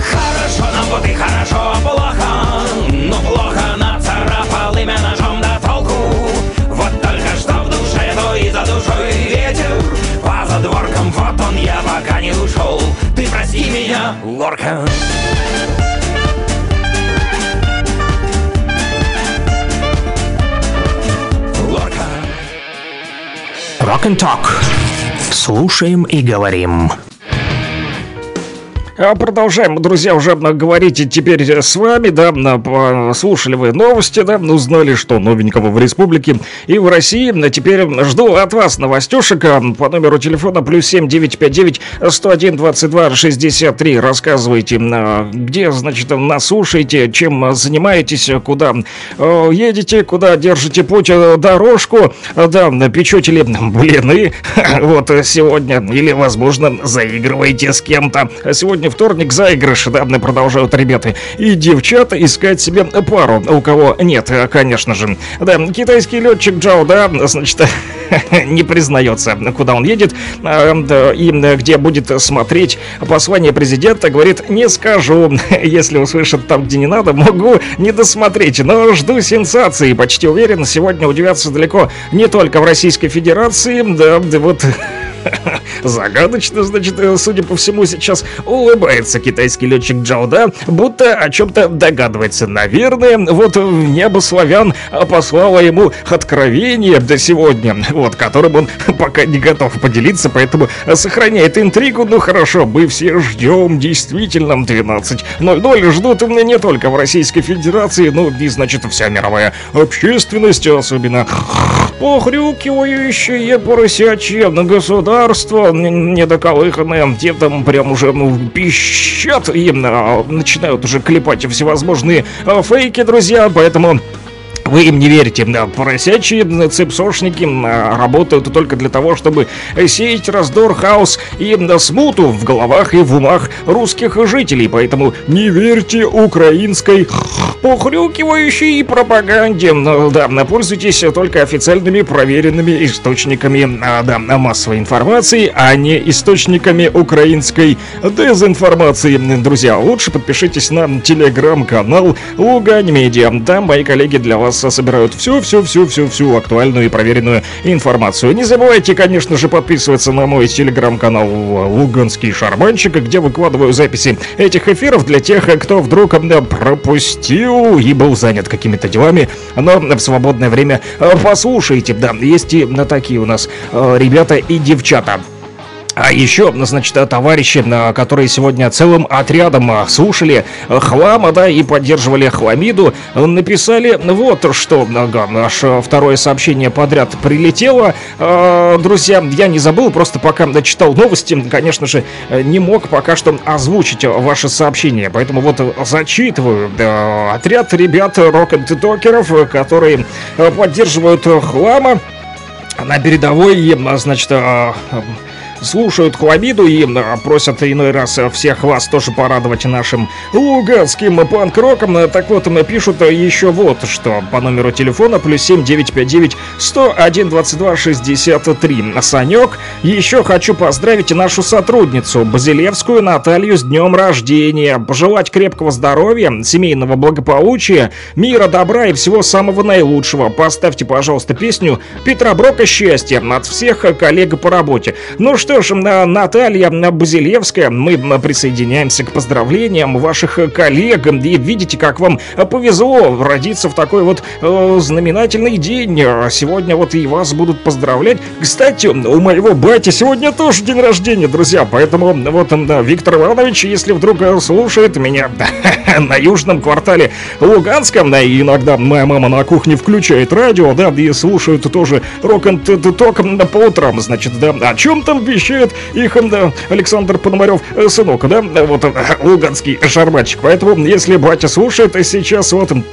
Хорошо нам вот и хорошо. Пока. Rock and Talk. Слушаем и говорим. Продолжаем, друзья, уже говорить теперь с вами, да, слушали вы новости, да, узнали, что новенького в республике и в России. Теперь жду от вас новостюшек по номеру телефона +7 959 101 22 63. Рассказывайте, где, значит, нас слушаете, чем занимаетесь, куда едете, куда держите путь, дорожку, да, печете ли блины, вот, сегодня, или, возможно, заигрываете с кем-то. Сегодня вторник, заигрыш, да, продолжают ребята и девчата искать себе пару, у кого нет, конечно же. Да, китайский летчик Джао Да, значит, не признается, куда он едет и где будет смотреть послание президента. Говорит, не скажу, если услышат там, где не надо, могу не досмотреть, но жду сенсации. Почти уверен, сегодня удивятся далеко не только в Российской Федерации, да, вот... Загадочно, значит, судя по всему, сейчас улыбается китайский летчик Джао Да, будто о чем-то догадывается. Наверное, вот небо славян послало ему откровение до сегодня, вот, которым он пока не готов поделиться, поэтому сохраняет интригу. Ну хорошо, мы все ждем действительно 12:00. Ждут не только в Российской Федерации, но и, значит, вся мировая общественность, особенно похрюкивающие поросячье государство. Недоколыханные, те там прям уже, ну, пищат и начинают уже клепать всевозможные фейки, друзья, поэтому... Вы им не верите, да, поросячьи цепсошники работают только для того, чтобы сеять раздор, хаос и смуту в головах и в умах русских жителей. Поэтому не верьте украинской похрюкивающей пропаганде. Да, пользуйтесь только официальными проверенными источниками, да, массовой информации, а не источниками украинской дезинформации. Друзья, лучше подпишитесь на телеграм-канал Лугань Медиа. Там мои коллеги для вас собирают всю актуальную и проверенную информацию. Не забывайте, конечно же, подписываться на мой телеграм-канал «Луганский шарманщик», где выкладываю записи этих эфиров для тех, кто вдруг пропустил и был занят какими-то делами, но в свободное время послушайте. Да, есть и на такие у нас ребята и девчата. А еще, значит, товарищи, которые сегодня целым отрядом слушали хлама, да, и поддерживали хламиду, написали вот что. Аж второе сообщение подряд прилетело. Друзья, я не забыл, просто пока читал новости, конечно же, не мог пока что озвучить ваше сообщение. Поэтому вот зачитываю. Отряд ребят рок-н-токеров, которые поддерживают хлама на передовой, значит... слушают хламиду и просят иной раз всех вас тоже порадовать нашим луганским панк-роком. Так вот, пишут еще вот что по номеру телефона +7 959 101 22 63. Санек, еще хочу поздравить нашу сотрудницу Базилевскую Наталью с днем рождения. Пожелать крепкого здоровья, семейного благополучия, мира, добра и всего самого наилучшего. Поставьте, пожалуйста, песню Петра Брока «Счастье» от всех коллег по работе. Ну что ж, Наталья Базилевская, мы присоединяемся к поздравлениям ваших коллег. И видите, как вам повезло родиться в такой вот знаменательный день. Сегодня вот и вас будут поздравлять. Кстати, у моего бати сегодня тоже день рождения, друзья. Поэтому вот Виктор Иванович, если вдруг слушает меня на южном квартале Луганска, иногда моя мама на кухне включает радио, да, и слушают тоже рок-н-ток по утрам, значит, да, о чем там вещает их, да, Александр Пономарёв, сынок, да, вот луганский шарманчик. Поэтому, если батя слушает, сейчас вот он,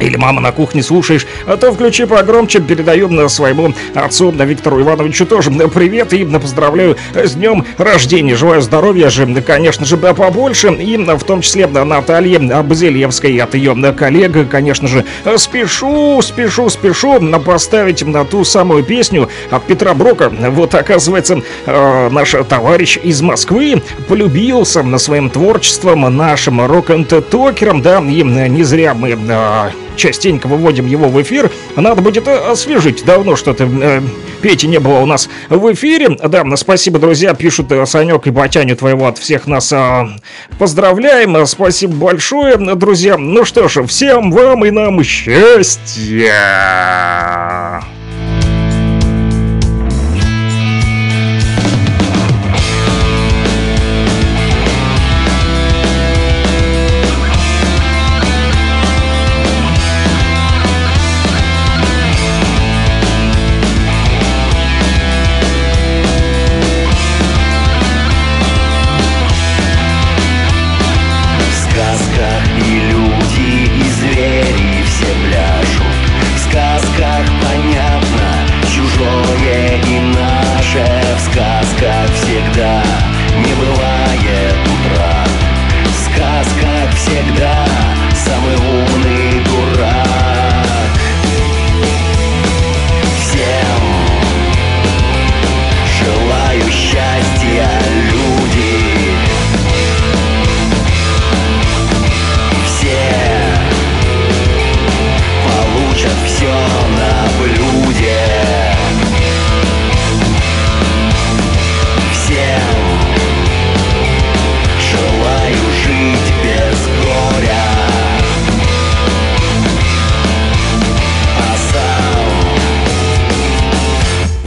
или мама на кухне слушаешь, а то включи погромче. Передаю своему отцу Виктору Ивановичу тоже привет и поздравляю с днем рождения. Желаю здоровья же, конечно же, побольше. И в том числе Наталье Базилевской от ее коллег, конечно же, спешу поставить на ту самую песню от Петра Брока. Вот, оказывается, наш товарищ из Москвы полюбился на своим творчеством нашим рок-н-токером, да, и не зря мы... частенько выводим его в эфир. Надо будет освежить. Давно что-то Пети не было у нас в эфире. Да, спасибо, друзья, пишут Санек и Батяню твоего от всех нас. Поздравляем, спасибо большое, друзья. Ну что ж, всем вам и нам счастья!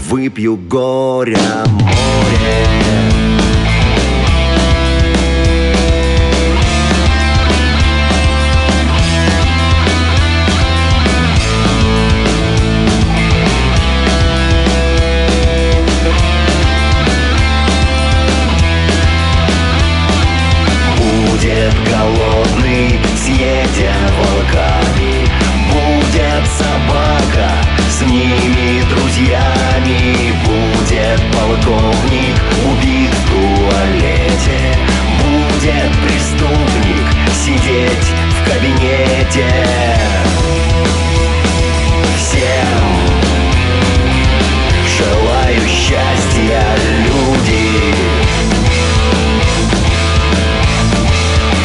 Выпью горя море. Будет голодный, съеден волками, будет собака, с ними друзья. Будет полковник убит в туалете, будет преступник сидеть в кабинете. Всем желаю счастья, люди.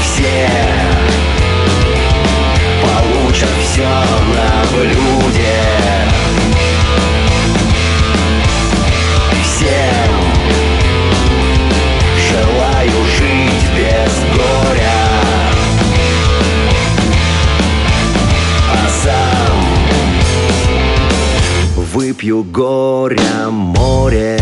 Все получат все на блюде. Желаю жить без горя, а сам выпью горя море.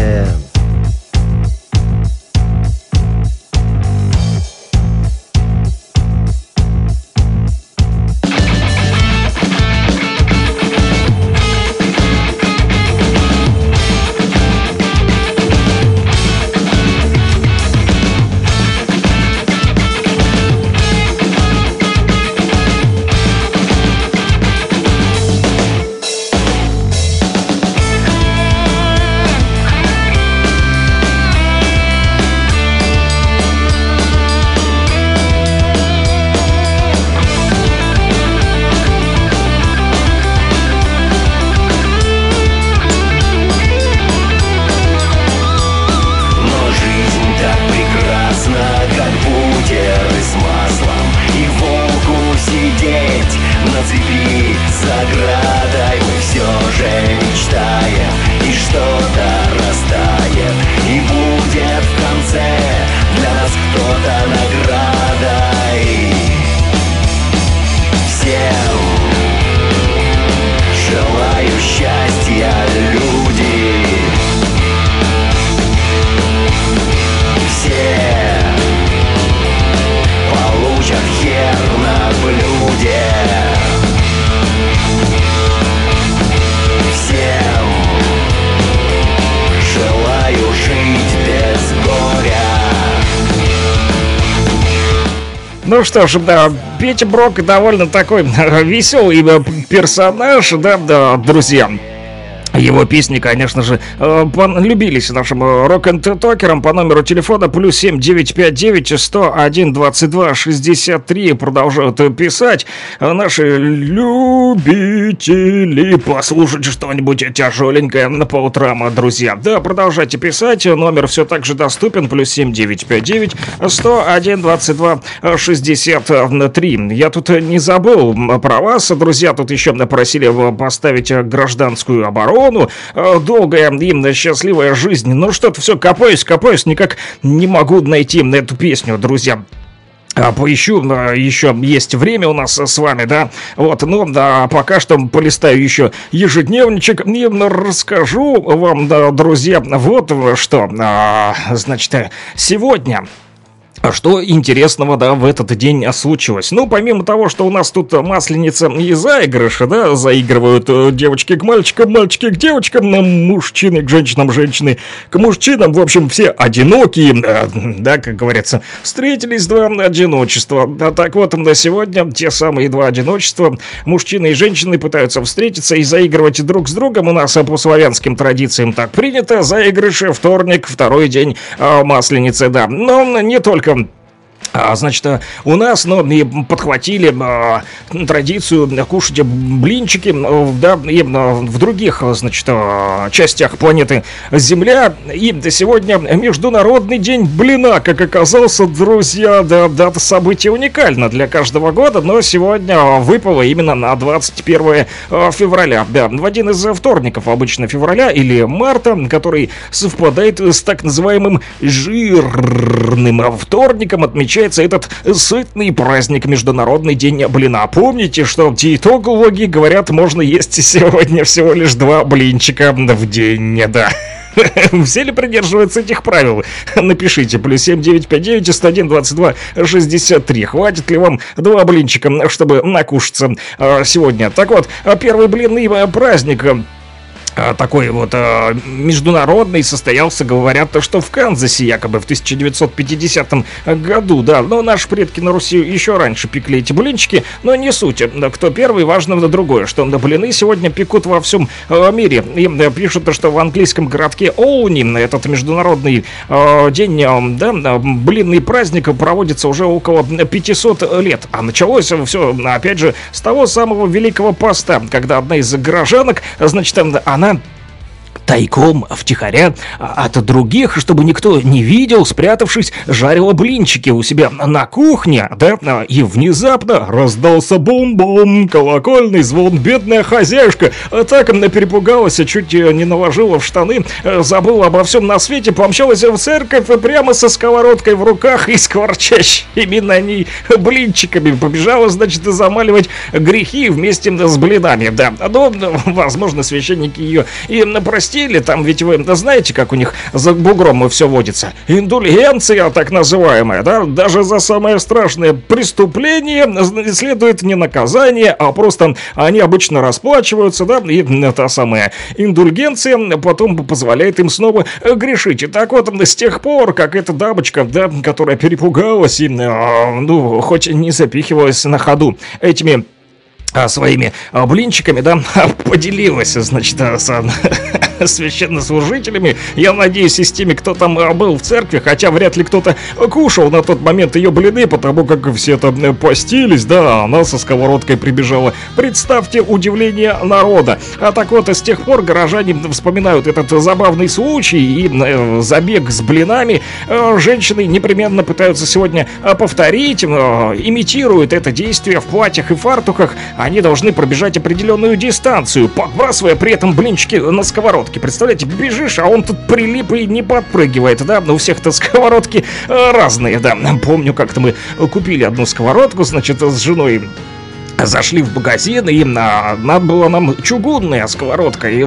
Ну что ж, да, Петя Брок довольно такой веселый персонаж, да, друзья. Его песни, конечно же, любились нашим рок-н-токерам по номеру телефона +7 959 101 22 63. Продолжают писать наши любители послушать что-нибудь тяжеленькое по утрам, друзья. Да, продолжайте писать, номер все так же доступен, +7 959 101 22 63. Я тут не забыл про вас, друзья, тут еще просили поставить гражданскую оборону. Долгая им счастливая жизнь. Ну что-то все копаюсь, никак не могу найти эту песню, друзья. Поищу, еще есть время у нас с вами, да, вот, ну, да, пока что полистаю еще ежедневничек и расскажу вам, да, друзья, вот что, значит, сегодня... Что интересного, да, в этот день случилось? Ну, помимо того, что у нас тут масленица и заигрыши, да, заигрывают девочки к мальчикам, мальчики к девочкам, мужчины к женщинам, женщины к мужчинам. В общем, все одинокие, да, как говорится, встретились два одиночества. Да, так вот, на сегодня те самые два одиночества, мужчины и женщины, пытаются встретиться и заигрывать друг с другом. У нас по славянским традициям так принято. Заигрыши, вторник, второй день масленицы, да. Но не только значит, у нас, ну, и подхватили традицию кушать блинчики, да, и в других, значит, частях планеты Земля. И сегодня Международный день блина, как оказался, друзья, да, дата события уникальна для каждого года, но сегодня выпало именно на 21 февраля, да, в один из вторников обычно февраля или марта, который совпадает с так называемым жирным вторником, отмечается этот сытный праздник — Международный день блина. Помните, что диетологи говорят, можно есть сегодня всего лишь два блинчика в день, да. Все ли придерживаются этих правил? Напишите, +7 959 101 22 63. Хватит ли вам два блинчика, чтобы накушаться сегодня? Так вот, первый блинный праздник такой вот международный состоялся, говорят, что в Канзасе якобы в 1950 году, да, но наши предки на Руси еще раньше пекли эти блинчики, но не суть, кто первый, важно другое, что блины сегодня пекут во всем мире. Им пишут, что в английском городке Оуни этот международный день, да, блинный праздник проводится уже около 500 лет, а началось все, опять же, с того самого Великого Поста, когда одна из горожанок, значит, она тайком, втихаря от других, чтобы никто не видел, спрятавшись, жарила блинчики у себя на кухне, да, и внезапно раздался бум-бум, колокольный звон. Бедная хозяюшка так перепугалась, чуть не наложила в штаны, забыла обо всем на свете, помчалась в церковь прямо со сковородкой в руках и скворчащими на ней блинчиками побежала, значит, замаливать грехи вместе с блинами, да, но, возможно, священники ее и напросили. Там ведь вы знаете, как у них за бугром все водится. Индульгенция, так называемая, да, даже за самое страшное преступление следует не наказание, а просто они обычно расплачиваются, да, и та самая индульгенция потом позволяет им снова грешить. И так вот, с тех пор, как эта дамочка, да, которая перепугалась и, ну, хоть не запихивалась на ходу этими своими блинчиками, да, поделилась, значит, с священнослужителями, я надеюсь, и с теми, кто там был в церкви, хотя вряд ли кто-то кушал на тот момент ее блины, потому как все там постились, да, она со сковородкой прибежала. Представьте удивление народа. А так вот, с тех пор горожане вспоминают этот забавный случай и забег с блинами. Женщины непременно пытаются сегодня повторить, имитируют это действие в платьях и фартуках. Они должны пробежать определенную дистанцию, подбрасывая при этом блинчики на сковородку. Представляете, бежишь, а он тут прилип и не подпрыгивает, да, но у всех-то сковородки разные, да. Помню, как-то мы купили одну сковородку, значит, с женой. Зашли в магазин, и надо было нам чугунная сковородка. И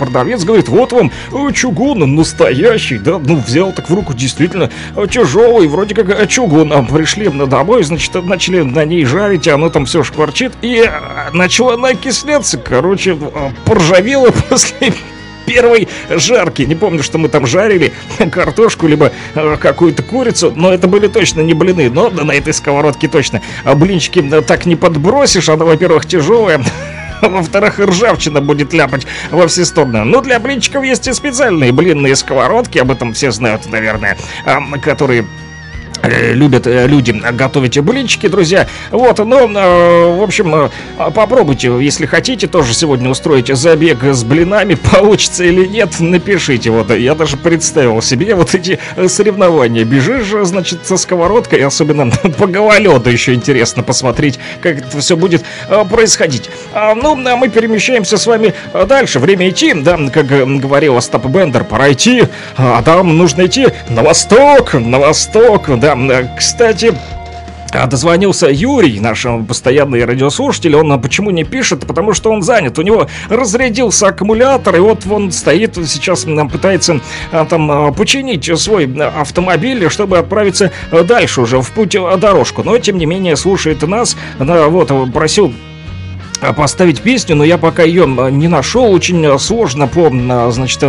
продавец говорит: вот вам чугун настоящий, да, ну, взял так в руку, действительно тяжелый, вроде как чугун. Пришли домой, значит, начали на ней жарить, оно там все шкварчит, и начала она окисляться, короче, поржавела после первой жарки. Не помню, что мы там жарили картошку, либо какую-то курицу, но это были точно не блины, но на этой сковородке точно. А блинчики так не подбросишь, она, во-первых, тяжелая, Во-вторых, ржавчина будет ляпать во все стороны. Но для блинчиков есть и специальные блинные сковородки, об этом все знают, наверное, которые... любят люди готовить блинчики, друзья. Вот, ну, в общем, попробуйте, если хотите, тоже сегодня устроить забег с блинами. Получится или нет, напишите. Вот, я даже представил себе вот эти соревнования. Бежишь, значит, со сковородкой, особенно по гололеду. Еще интересно посмотреть, как это все будет происходить. Ну, мы перемещаемся с вами дальше. Время идти, да, как говорил Остап Бендер, пора идти, а там нужно идти на восток, на восток, да. Кстати, дозвонился Юрий, наш постоянный радиослушатель. Он почему не пишет? Потому что он занят. У него разрядился аккумулятор, и вот он стоит сейчас, пытается там починить свой автомобиль, чтобы отправиться дальше уже в путь дорожку. Но тем не менее слушает нас. Вот просил поставить песню, но я пока ее не нашел. Очень сложно по, значит,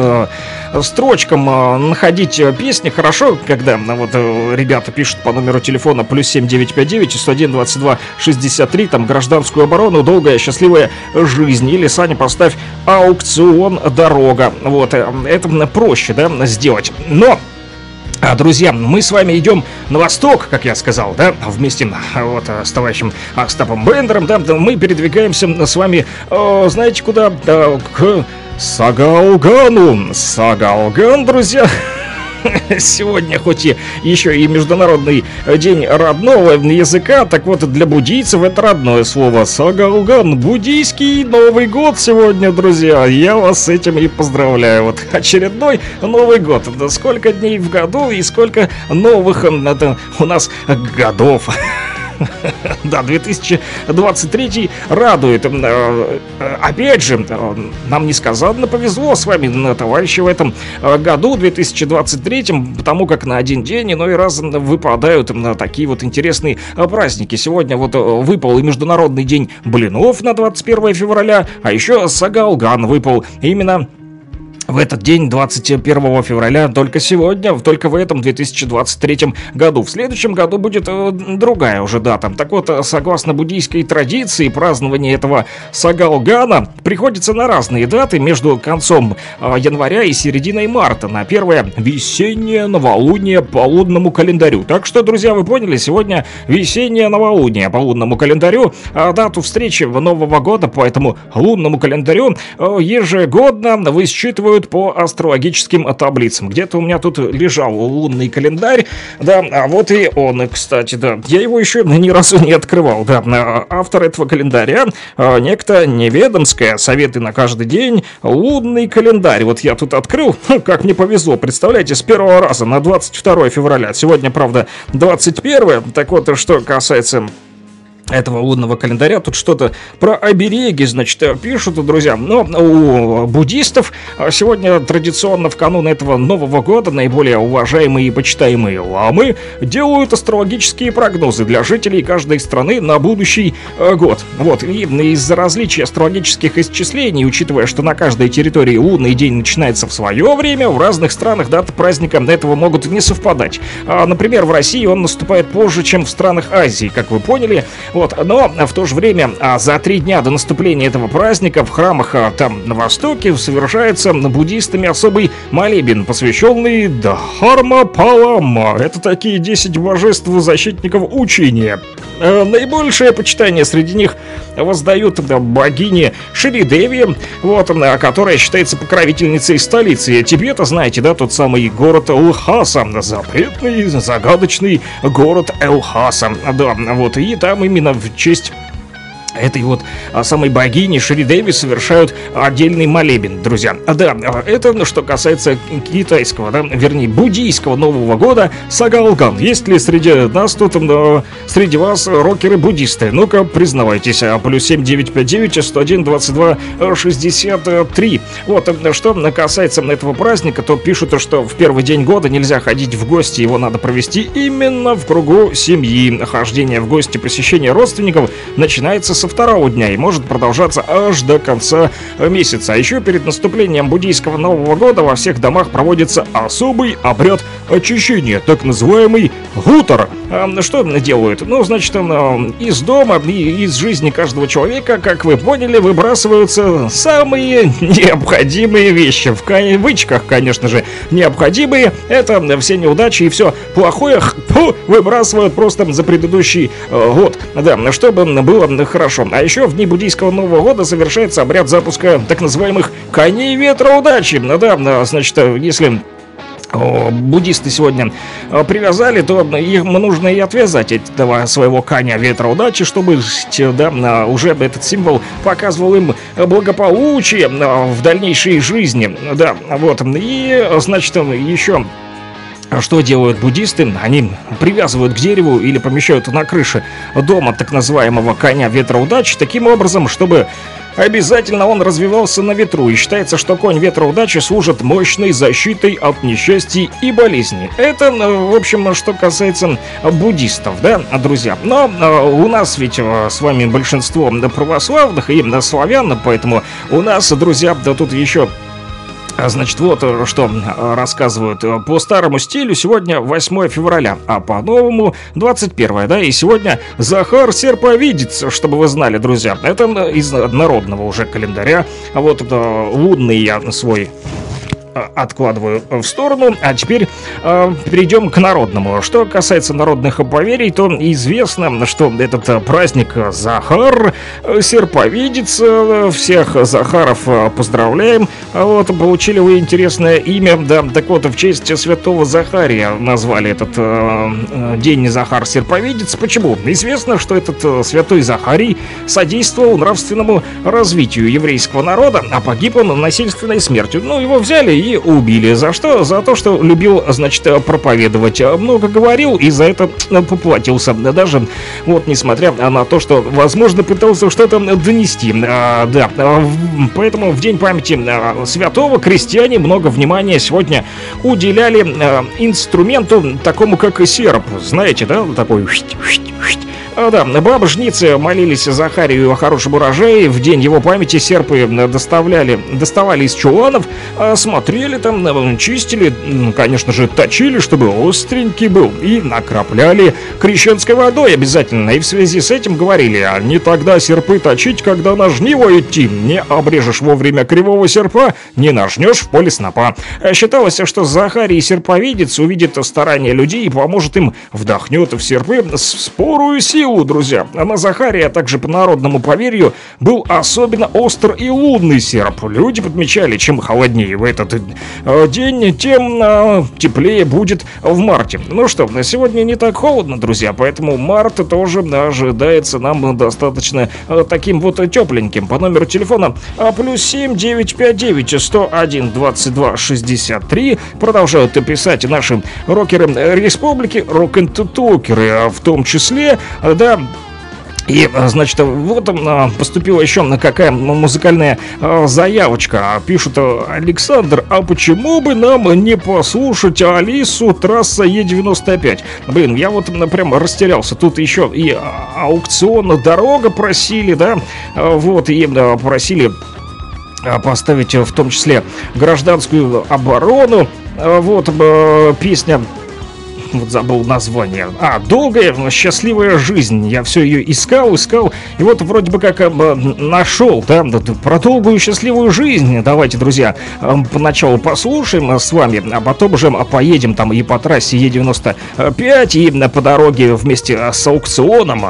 строчкам находить песни. Хорошо, когда вот ребята пишут по номеру телефона +7 959 101 22 63, там гражданскую оборону, долгая счастливая жизнь. Или, Саня, поставь аукцион дорога. Вот, это проще, да, сделать. Но, друзья, мы с вами идем на восток, как я сказал, да, вместе вот с товарищем Остапом Бендером, да, мы передвигаемся с вами, знаете, куда? К Сагалгану. Сагалган, друзья. Сегодня хоть и еще и Международный день родного языка, так вот для буддийцев это родное слово Сагалган. Буддийский Новый год сегодня, друзья. Я вас с этим и поздравляю. Вот очередной Новый год. Сколько дней в году и сколько новых у нас годов. Да, 2023 радует. Опять же, нам несказанно повезло с вами, товарищи, в этом году, 2023, потому как на один день иной раз выпадают такие вот интересные праздники. Сегодня вот выпал и Международный день блинов на 21 февраля, а еще Сагалган выпал именно в этот день, 21 февраля, только сегодня, только в этом 2023 году. В следующем году будет другая уже дата. Так вот, согласно буддийской традиции, празднование этого Сагалгана приходится на разные даты между концом января и серединой марта, на первое весеннее новолуние по лунному календарю. Так что, друзья, вы поняли, сегодня весеннее новолуние по лунному календарю, а дату встречи Нового года по этому лунному календарю ежегодно высчитывают по астрологическим таблицам. Где-то у меня тут лежал лунный календарь, да, а вот и он, кстати, да. Я его еще ни разу не открывал, да. Автор этого календаря некто Неведомская. Советы на каждый день. Лунный календарь. Вот я тут открыл. Как мне повезло, представляете, с первого раза на 22 февраля. Сегодня, правда, 21. Так вот, что касается этого лунного календаря, тут что-то про обереги, значит, пишут, друзья. Но у буддистов сегодня традиционно в канун этого Нового года наиболее уважаемые и почитаемые ламы делают астрологические прогнозы для жителей каждой страны на будущий год. Вот, и из-за различия астрологических исчислений, учитывая, что на каждой территории лунный день начинается в свое время, в разных странах даты праздника этого могут не совпадать. Например, в России он наступает позже, чем в странах Азии, как вы поняли. Вот, но в то же время за 3 дня до наступления этого праздника в храмах там на востоке совершается буддистами особый молебен, посвященный Дхарма Палама. Это такие 10 божеств защитников учения. Наибольшее почитание среди них воздают богине Шридеви, вот, которая считается покровительницей столицы Тибета, знаете, да, тот самый город Лхаса, запретный, загадочный город Лхаса, да, вот, и там именно в честь этой вот самой богини Шридеви совершают отдельный молебен, друзья. Да, это что касается китайского, да, вернее, буддийского Нового года Сагалган. Есть ли среди нас тут, среди вас рокеры-буддисты? Ну-ка, признавайтесь. +7 959 101 22 63. Вот, что касается этого праздника, то пишут, что в первый день года нельзя ходить в гости, его надо провести именно в кругу семьи. Хождение в гости, посещение родственников начинается со 2-го дня и может продолжаться аж до конца месяца. А еще перед наступлением буддийского Нового года во всех домах проводится особый обряд очищения, так называемый гутар. что делают? Ну, значит, из дома, из жизни каждого человека, как вы поняли, выбрасываются самые необходимые вещи. В кавычках, конечно же, необходимые. Это все неудачи и все плохое выбрасывают просто за предыдущий год. Да, чтобы было хорошо. А еще в дни буддийского Нового года совершается обряд запуска так называемых коней ветра удачи. Да, значит, если буддисты сегодня привязали, то их нужно и отвязать от этого своего коня ветра удачи, чтобы да, уже этот символ показывал им благополучие в дальнейшей жизни. Да, вот. И, значит, еще что делают буддисты? Они привязывают к дереву или помещают на крыше дома так называемого коня ветра удачи таким образом, чтобы обязательно он развивался на ветру, и считается, что конь ветра удачи служит мощной защитой от несчастий и болезней. Это, в общем, что касается буддистов, да, друзья. Но у нас ведь с вами большинство православных и славян, поэтому у нас, друзья, да тут еще... Значит, вот что рассказывают. По старому стилю сегодня 8 февраля, а по новому 21, да, и сегодня Захар Серповидец, чтобы вы знали, друзья. Это из народного уже календаря. Вот лунный я свой откладываю в сторону, а теперь перейдем к народному. Что касается народных поверий, то известно, что этот праздник Захар Серповидец, всех Захаров поздравляем, вот, получили вы интересное имя, да, так вот, в честь святого Захария назвали этот день Захар Серповидец. Почему? Известно, что этот святой Захарий содействовал нравственному развитию еврейского народа, а погиб он насильственной смертью. Ну, его взяли и убили. За что? За то, что любил, значит, проповедовать. Много говорил и за это поплатился. Даже, вот, несмотря на то, что, возможно, пытался что-то донести. Да, поэтому в День памяти святого крестьяне много внимания сегодня уделяли инструменту такому, как серп. Знаете, да? Такой... Да, бабы жницы молились Захарию о хорошем урожае. В день его памяти серпы доставали из чуланов, смотрели там, чистили, конечно же, точили, чтобы остренький был, и накропляли крещенской водой обязательно. И в связи с этим говорили: не тогда серпы точить, когда на жниво идти. Не обрежешь вовремя кривого серпа, не нажнешь в поле снопа. Считалось, что Захарий Серповидец увидит старания людей и поможет им, вдохнет в серпы спорую силу. Друзья, на Захария также по народному поверью был особенно остр и лунный серп. Люди подмечали, чем холоднее в этот день, тем теплее будет в марте. Ну что, на сегодня не так холодно, друзья, поэтому март тоже ожидается нам достаточно таким вот тепленьким. По номеру телефона +7 959 101 22 63 продолжают писать наши рокеры республики, рок-н-токеры в том числе. Да, и, значит, вот поступила еще какая музыкальная заявочка. Пишут: Александр, а почему бы нам не послушать Алису, трасса Е95? Блин, я вот прям растерялся. Тут еще и аукцион «Дорога» просили, да, вот, и просили поставить в том числе «Гражданскую оборону». Вот песня... Вот забыл название. Долгая, счастливая жизнь. Я все ее искал. И вот вроде бы как нашел, да? Про долгую счастливую жизнь. Давайте, друзья, поначалу послушаем с вами, а потом уже поедем там и по трассе Е95, и по дороге вместе с аукционом.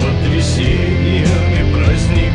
Вдохновениями праздник.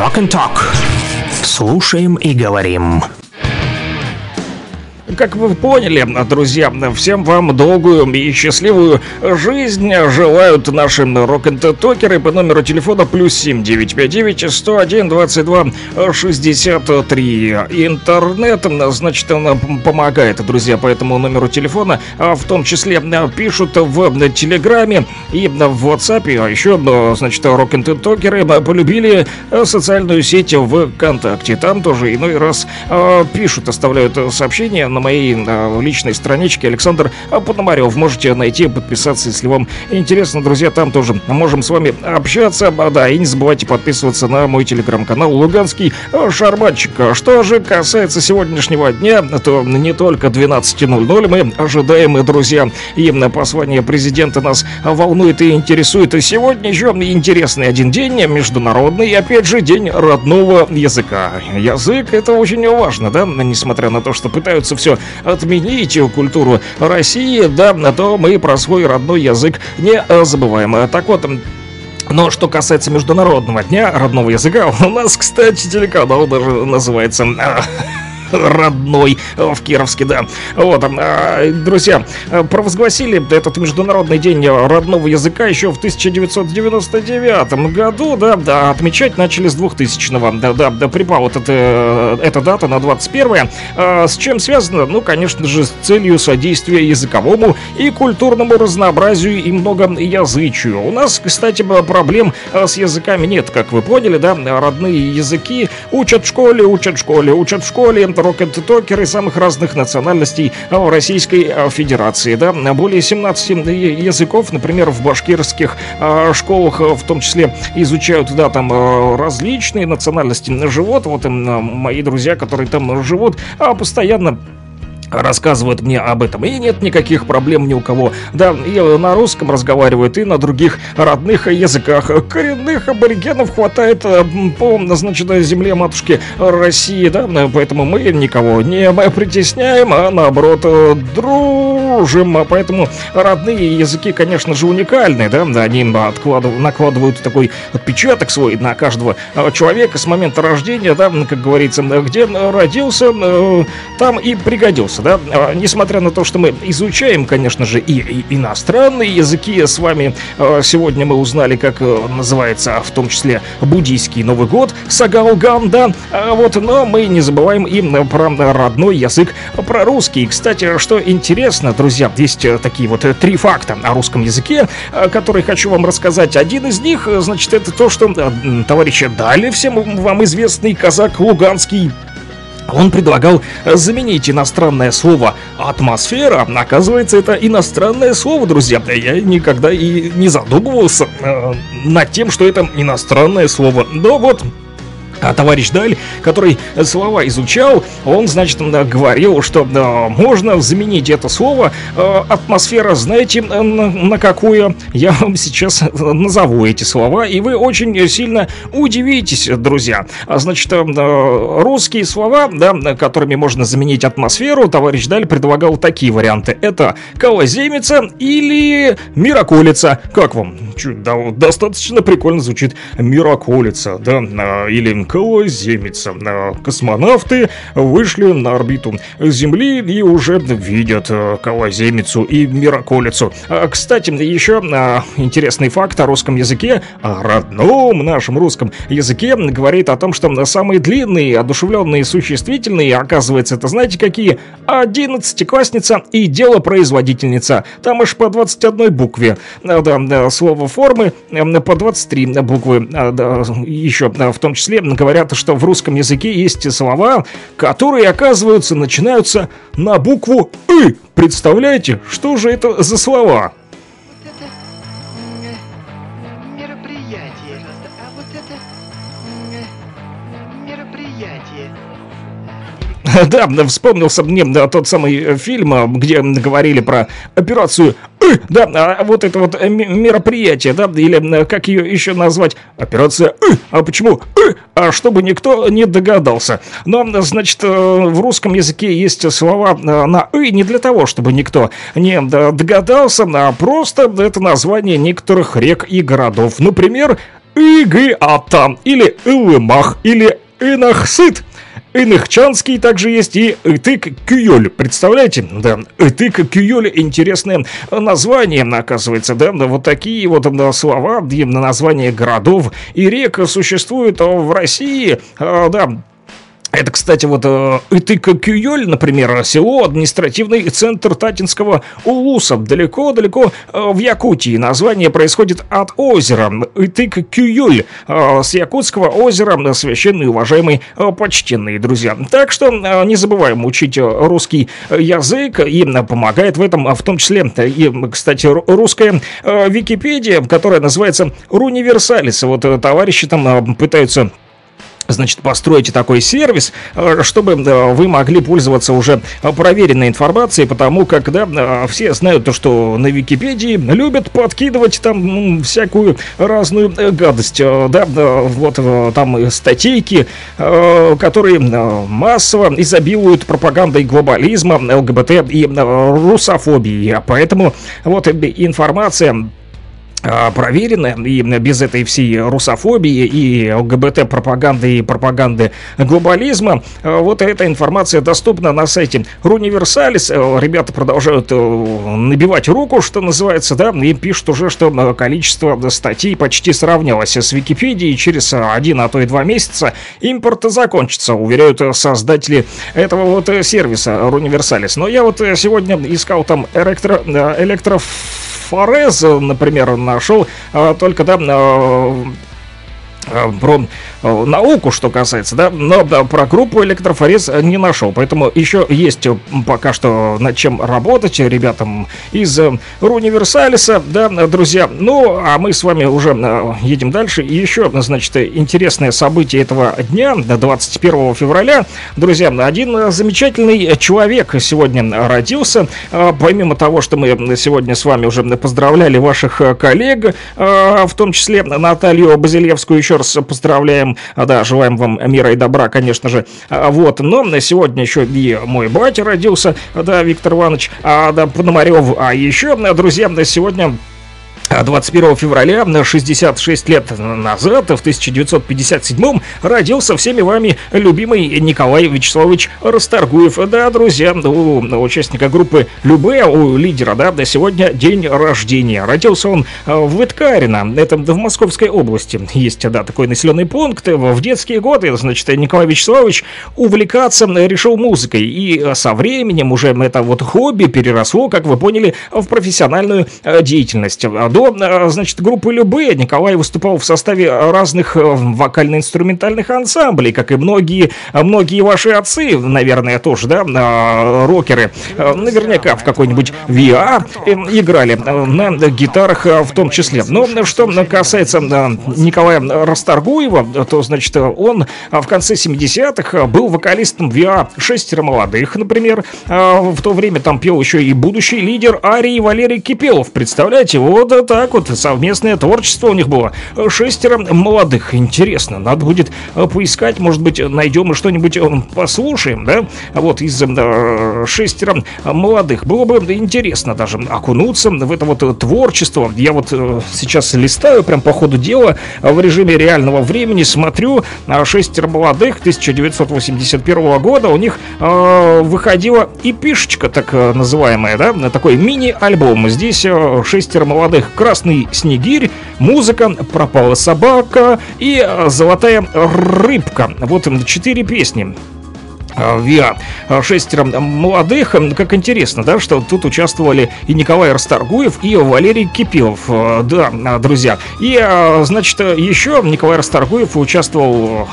Rock and Talk. Слушаем и говорим. Как вы поняли, друзья, всем вам долгую и счастливую жизнь желают наши рок-н-токеры по номеру телефона +7 959 101 22 63. Интернет, значит, помогает, друзья, по этому номеру телефона, в том числе пишут в Телеграме и в WhatsApp, а еще, значит, рок-н-токеры полюбили социальную сеть ВКонтакте. Там тоже иной раз пишут, оставляют сообщения на моей личной страничке Александр Пономарёв. Можете найти, подписаться, если вам интересно, друзья, там тоже можем с вами общаться. Да, и не забывайте подписываться на мой телеграм-канал «Луганский шарманчик». Что же касается сегодняшнего дня, то не только 12:00 мы ожидаем, и, друзья, именно послание президента нас волнует и интересует. И сегодня еще интересный один день, международный, и опять же день родного языка. Язык — это очень важно, да, несмотря на то, что пытаются все отменить культуру России, да, на то мы про свой родной язык не забываем. Так вот, но что касается международного дня родного языка, у нас, кстати, телеканал даже называется «Родной» в Кировске, да. Вот, друзья, провозгласили этот Международный день родного языка еще в 1999 году, да, да, отмечать начали с 2000-го, да, да, да, припала вот эта дата на 21-е. С чем связано? Ну, конечно же, с целью содействия языковому и культурному разнообразию и многоязычию. У нас, кстати, проблем с языками нет, как вы поняли, да, родные языки учат в школе, учат в школе, учат в школе, рок-н-токеры самых разных национальностей Российской Федерации, да, более 17 языков, например, в башкирских школах в том числе изучают, да, там различные национальности живут. Вот мои друзья, которые там живут, постоянно рассказывают мне об этом. И нет никаких проблем ни у кого. Да, и на русском разговаривают, и на других родных языках. Коренных аборигенов хватает по, значит, земле матушки России, да, поэтому мы никого не притесняем, а наоборот дружим. Поэтому родные языки, конечно же, уникальны, да, они накладывают такой отпечаток свой на каждого человека с момента рождения, да, как говорится, где родился, там и пригодился. Да? Несмотря на то, что мы изучаем, конечно же, и иностранные языки, с вами сегодня мы узнали, как называется, в том числе, буддийский Новый год, Сагалган, да, вот, но мы не забываем им про родной язык, про русский. Кстати, что интересно, друзья, есть такие вот три факта о русском языке, которые хочу вам рассказать. Один из них, значит, это то, что товарищ Дали, всем вам известный казак луганский, он предлагал заменить иностранное слово «атмосфера». Оказывается, это иностранное слово, друзья. Я никогда и не задумывался над тем, что это иностранное слово. Но вот товарищ Даль, который слова изучал, он, значит, говорил, что можно заменить это слово «атмосфера». Знаете, на какую? Я вам сейчас назову эти слова, и вы очень сильно удивитесь, друзья. Значит, русские слова, да, которыми можно заменить атмосферу, товарищ Даль предлагал такие варианты. Это «колоземица» или «мироколица». Как вам? Достаточно прикольно звучит «мироколица», да, или «колоземица». Космонавты вышли на орбиту Земли и уже видят колоземицу и мироколицу. Кстати, еще интересный факт о русском языке, о родном нашем русском языке, говорит о том, что самые длинные одушевленные существительные, оказывается, это знаете какие? Одиннадцатиклассница и делопроизводительница. Там аж по 21 букве. Да, слово формы по 23 буквы. Да, еще в том числе говорят, что в русском языке есть слова, которые, оказывается, начинаются на букву «ы». Представляете, что же это за слова? Вот это мероприятие. А вот это мероприятие. Да, вспомнился мне тот самый фильм, где говорили про операцию «Ы», да, вот это вот мероприятие, да, или как ее еще назвать, операция «Ы». А почему «Ы»? А чтобы никто не догадался. Но, значит, в русском языке есть слова на «ы» не для того, чтобы никто не догадался, а просто это название некоторых рек и городов. Например, Игыата, или Илымах, или Инахсыт. Иныхчанский также есть и Итык-Кюёль. Представляете? Да, Итык-Кюёль — интересное название, оказывается, да. Вот такие вот слова, названия городов и рек существуют в России, да. Это, кстати, вот Итык-Кюёль, например, село, административный центр Татинского улуса, далеко-далеко в Якутии. Название происходит от озера Итык-Кюёль, с якутского озера, священный, уважаемый, почтенные друзья. Так что не забываем учить русский язык, им помогает в этом, в том числе, и, кстати, русская Википедия, которая называется «Руниверсалис». Вот товарищи там пытаются... Значит, построите такой сервис, чтобы вы могли пользоваться уже проверенной информацией, потому как, да, все знают то, что на Википедии любят подкидывать там всякую разную гадость, да, вот там статейки, которые массово изобилуют пропагандой глобализма, ЛГБТ и русофобии, поэтому вот информация... проверено, и без этой всей русофобии и ЛГБТ-пропаганды и пропаганды глобализма. Вот эта информация доступна на сайте Руниверсалис. Ребята продолжают набивать руку, что называется, да, и пишут уже, что количество статей почти сравнялось с Википедией. Через 1, а то и 2 месяца импорт закончится, уверяют создатели этого вот сервиса Руниверсалис. Но я вот сегодня искал там электрофорез, например, нашел только, да, про науку, что касается, да, но про группу Электрофорез не нашел, поэтому еще есть пока что над чем работать ребятам из Руниверсалиса, да, друзья. Ну, а мы с вами уже едем дальше. И еще, значит, интересное событие этого дня, 21 февраля, друзья, один замечательный человек сегодня родился. Помимо того, что мы сегодня с вами уже поздравляли ваших коллег, в том числе Наталью Базилевскую, еще раз поздравляем, да, желаем вам мира и добра, конечно же, вот, но на сегодня еще и мой батя родился, да, Виктор Иванович, да, Пономарёв, а еще, друзья, на сегодня... 21 февраля, 66 лет назад, в 1957-м, родился всеми вами любимый Николай Вячеславович Расторгуев. Да, друзья, у участника группы Любэ, у лидера, да, на сегодня день рождения. Родился он в Эткарино, это в Московской области. Есть, да, такой населенный пункт. В детские годы, значит, Николай Вячеславович увлекаться решил музыкой. И со временем уже это вот хобби переросло, как вы поняли, в профессиональную деятельность. До, значит, группы Любэ Николай выступал в составе разных вокально-инструментальных ансамблей, как и многие ваши отцы, наверное, тоже, да, рокеры, наверняка в какой-нибудь VR играли на гитарах в том числе. Но что касается Николая Расторгуева, то, значит, он в конце 70-х был вокалистом VR «Шестеро молодых», например. В то время там пел еще и будущий лидер арии Валерий Кипелов, представляете? Вот так вот совместное творчество у них было. «Шестеро молодых». Интересно, надо будет поискать, может быть, найдем и что-нибудь послушаем, да? Вот из «Шестеро молодых». Было бы интересно даже окунуться в это вот творчество. Я вот сейчас листаю прям по ходу дела в режиме реального времени, смотрю, «Шестеро молодых» 1981 года у них выходила эпишечка, так называемая, да? Такой мини-альбом. Здесь «Шестеро молодых», «Красный снегирь», «Музыка», «Пропала собака» и «Золотая рыбка». Вот 4 песни. Виа «Шестеро молодых». Как интересно, да, что тут участвовали и Николай Расторгуев, и Валерий Кипелов. Да, друзья. И, значит, еще Николай Расторгуев участвовал...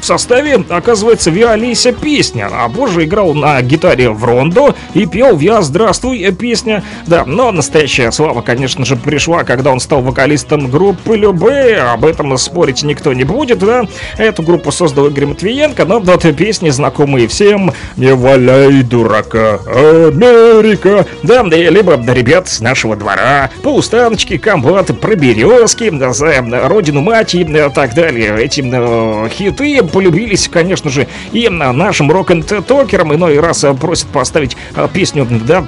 в составе, оказывается, «Виа Лися песня», а позже играл на гитаре в рондо и пел «Виа здравствуй песня». Да, но настоящая слава, конечно же, пришла, когда он стал вокалистом группы Любэ. Об этом спорить никто не будет, да. Эту группу создал Игорь Матвиенко, но вот песни знакомые всем: «Не валяй дурака, Америка», да, либо «Ребят с нашего двора», «Полустаночки», «Комбат», «Про березки», «За родину мать» и так далее. Эти хиты полюбились, конечно же, и нашим рок-н-токерам. Иной раз просят поставить песню, да,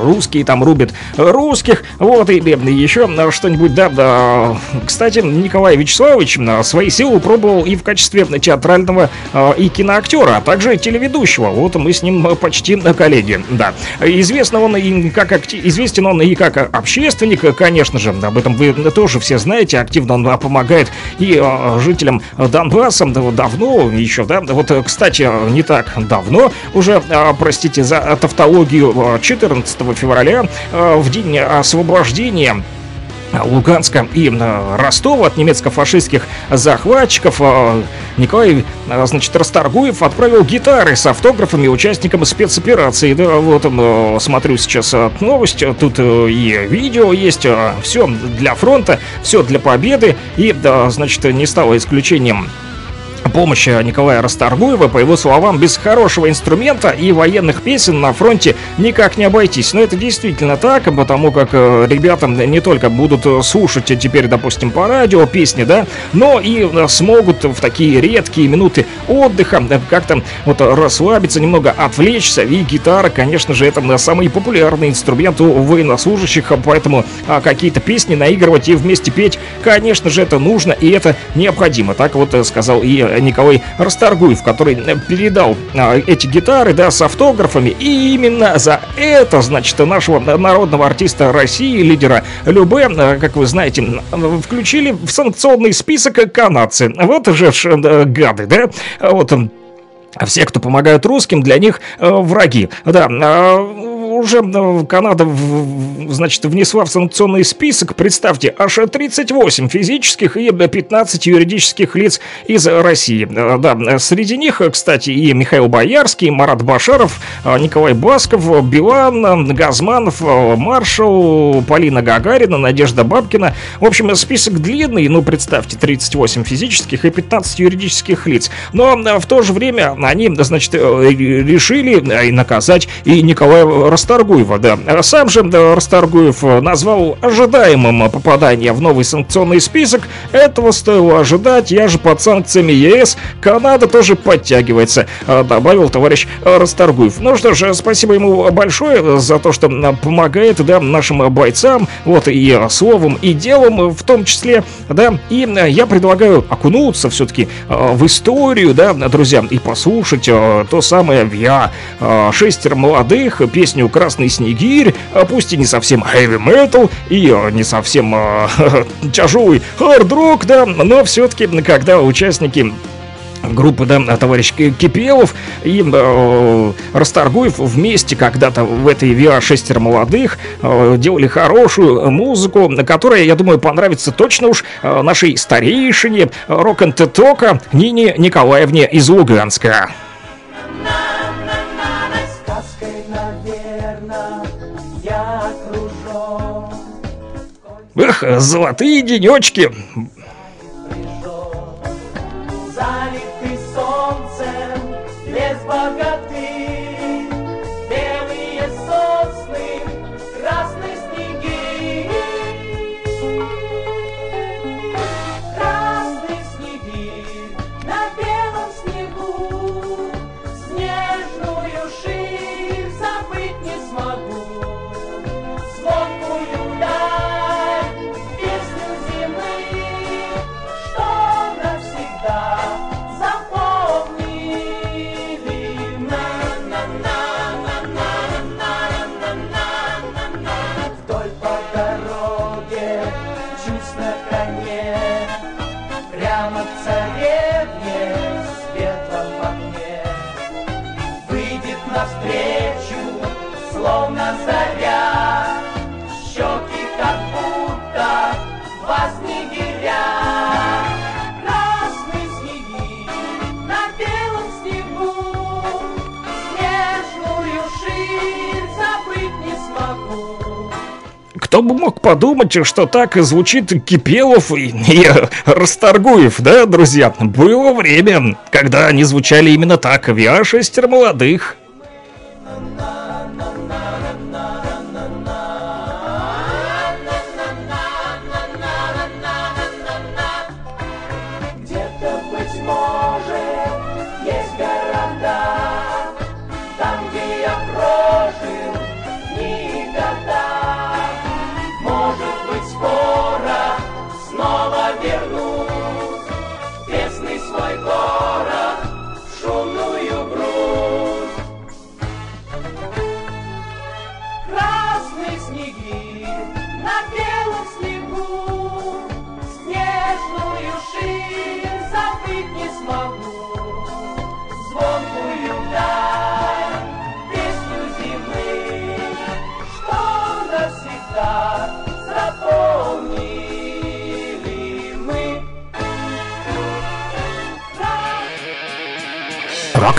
русские там рубят русских, вот, и еще что-нибудь, да. Кстати, Николай Вячеславович свои силы пробовал и в качестве театрального и киноактера, а также телеведущего. Вот мы с ним почти коллеги, да. Известен он и как общественник, конечно же, об этом вы тоже все знаете. Активно он помогает и жителям Донбасса давно еще, да. Вот, кстати, не так давно уже, простите за тавтологию, 14 февраля, в день освобождения Луганска и Ростова от немецко-фашистских захватчиков, Николай, значит, Расторгуев отправил гитары с автографами участникам спецоперации. Да, вот смотрю сейчас новость, тут и видео есть, все для фронта, все для победы, и, да, значит, не стало исключением помощь Николая Расторгуева. По его словам, без хорошего инструмента и военных песен на фронте никак не обойтись. Но это действительно так, потому как ребятам не только будут слушать теперь, допустим, по радио песни, да, но и смогут в такие редкие минуты отдыха как-то вот расслабиться, немного отвлечься. И гитара, конечно же, это самый популярный инструмент у военнослужащих, поэтому какие-то песни наигрывать и вместе петь, конечно же, это нужно и это необходимо. Так вот сказал и Николай Расторгуев, который передал эти гитары, да, с автографами. И именно за это, значит, нашего народного артиста России, лидера Любэ, как вы знаете, включили в санкционный список канадцы. Вот же гады, да? Вот все, кто помогают русским, для них враги. Да, уже Канада, значит, внесла в санкционный список, представьте, аж 38 физических и 15 юридических лиц из России. Да, среди них, кстати, и Михаил Боярский, Марат Башаров, Николай Басков, Билан, Газманов, Маршал, Полина Гагарина, Надежда Бабкина. В общем, список длинный, ну, представьте, 38 физических и 15 юридических лиц. Но в то же время они, значит, решили и наказать и Николая Расторгуева, да. Сам же Расторгуев назвал ожидаемым попадание в новый санкционный список. Этого стоило ожидать, я же под санкциями ЕС, Канада тоже подтягивается, добавил товарищ Расторгуев. Ну что ж, спасибо ему большое за то, что помогает, да, нашим бойцам, вот, и словом, и делом в том числе, да. И я предлагаю окунуться все-таки в историю, да, друзья, и послушать то самое «Я шестеро молодых», песню «Красный снегирь», пусть и не совсем хэви-метал, и не совсем тяжелый хард-рок, да, но все-таки, когда участники группы, да, товарищ Кипелов и Расторгуев вместе когда-то в этой «ВИА шестеро молодых» делали хорошую музыку, которая, я думаю, понравится точно уж нашей старейшине рок-н-тетока Нине Николаевне из Луганска. Эх, золотые денечки! Залитый солнцем лес богатый, белые сосны, красные снеги. Красные снеги на белом снегу, снежную ширь забыть не смогу. Звонкую даль, словно заря, щеки как будто два снегиря. Красные снеги на белом снегу, снежную ширь забыть не смогу. Кто бы мог подумать, что так звучит Кипелов и Расторгуев, да, друзья? Было время, когда они звучали именно так, «ВИА шестеро молодых». Есть города, там, где я прожил, не Rock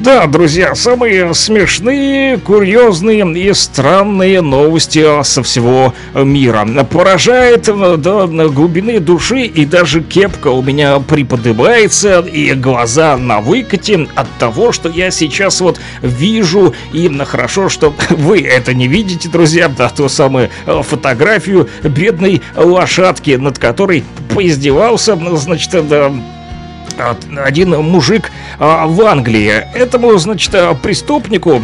Да, друзья, самые смешные, курьезные и странные новости со всего мира. Поражает до глубины души, и даже кепка у меня приподнимается, и глаза на выкате от того, что я сейчас вот вижу. И хорошо, что вы это не видите, друзья, да, ту самую фотографию бедной лошадки, над которой поиздевался, значит, да, один мужик в Англии. Этому, значит, преступнику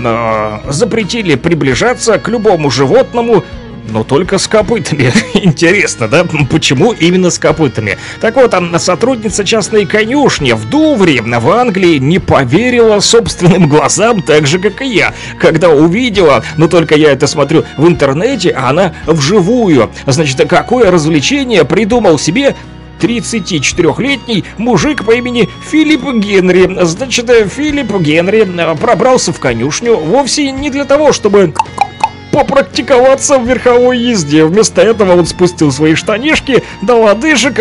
запретили приближаться к любому животному, но только с копытами. Интересно, да? Почему именно с копытами? Так вот, сотрудница частной конюшни в Дувре в Англии не поверила собственным глазам, так же, как и я, когда увидела, но только я это смотрю в интернете, а она вживую. Значит, какое развлечение придумал себе 34-летний мужик по имени Филипп Генри. Значит, Филипп Генри пробрался в конюшню вовсе не для того, чтобы попрактиковаться в верховой езде. Вместо этого он спустил свои штанишки до лодыжек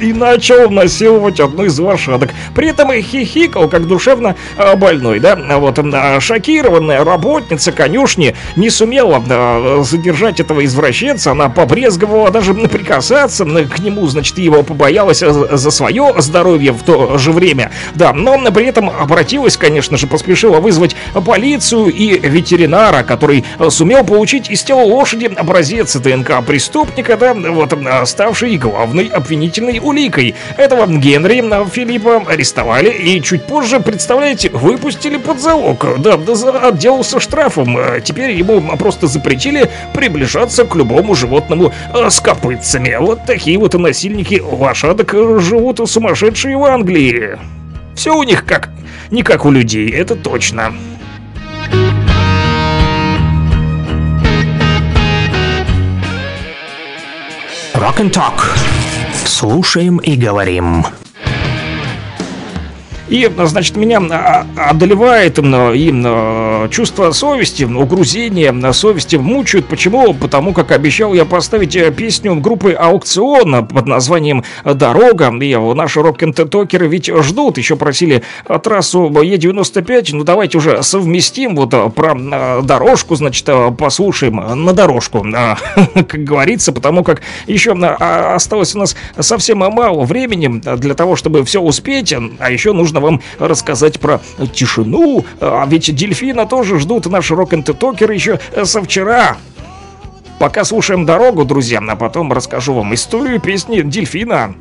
и начал насиловать одну из лошадок. При этом хихикал, как душевно больной, да? Вот шокированная работница конюшни не сумела задержать этого извращенца. Она побрезговала даже прикасаться к нему, значит, его побоялась за свое здоровье в то же время. Да, но при этом обратилась, конечно же, поспешила вызвать полицию и ветеринара, который сумел получить из тела лошади образец ДНК преступника, да, вот, ставший главной обвинительной уликой. Этого Генри Филиппа арестовали и чуть позже, представляете, выпустили под залог. Да, отделался штрафом. Теперь ему просто запретили приближаться к любому животному с копытцами. Вот такие вот насильники лошадок живут сумасшедшие в Англии. Все у них как не как у людей, это точно. Rock and Talk. Слушаем и говорим. И, значит, меня одолевает и чувство совести, угрызения совести мучают. Почему? Потому как обещал я поставить песню группы «Аукцион» под названием «Дорога». И наши рок-н-токеры ведь ждут. Еще просили трассу Е95. Ну, давайте уже совместим. Вот про дорожку, значит, послушаем на дорожку, как говорится. Потому как еще осталось у нас совсем мало времени для того, чтобы все успеть. А еще нужно вам рассказать про тишину, а ведь дельфина тоже ждут наши рок-н-токеры еще со вчера. Пока слушаем дорогу, друзья, а потом расскажу вам историю песни «Дельфина».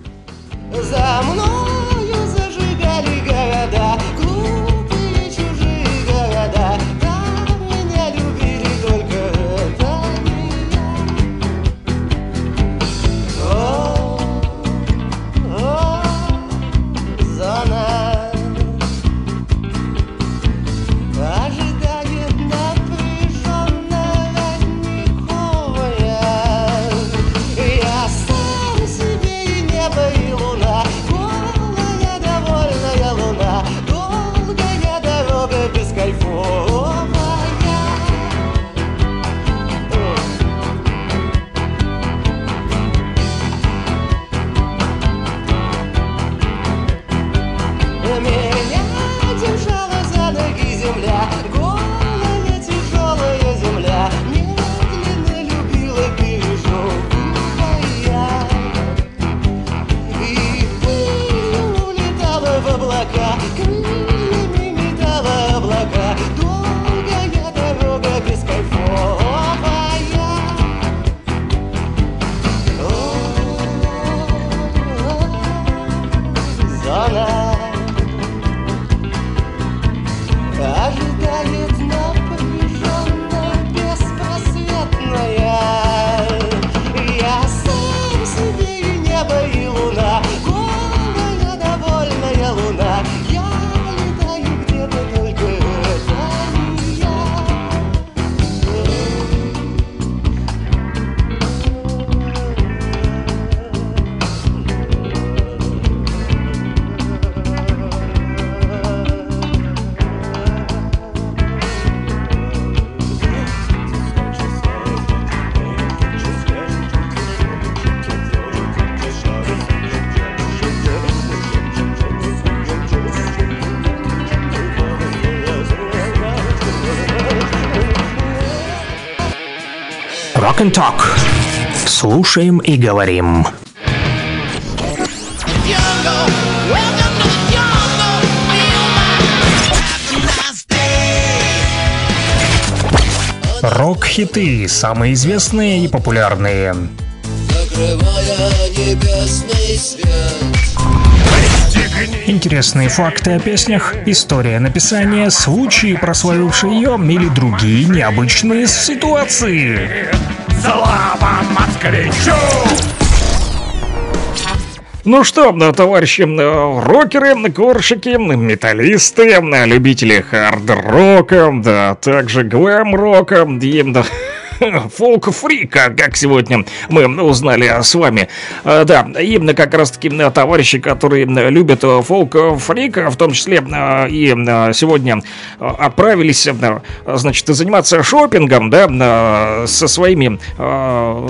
За мною зажигали города, глупые чужие города, там меня любили только там меня. О, за нас. Boy. Walk and Talk. Слушаем и говорим. Рок-хиты, самые известные и популярные. Интересные факты о песнях, история написания, случаи, прославившие ее, или другие необычные ситуации. Слава москвичу! Ну что, товарищи рокеры, корщики, металлисты, любители хард-рока, да, также глэм-рока, фолк-фрика, как сегодня мы узнали с вами. Да, именно как раз-таки товарищи, которые любят фолк-фрика, в том числе и сегодня отправились, значит, заниматься шопингом, да, со своими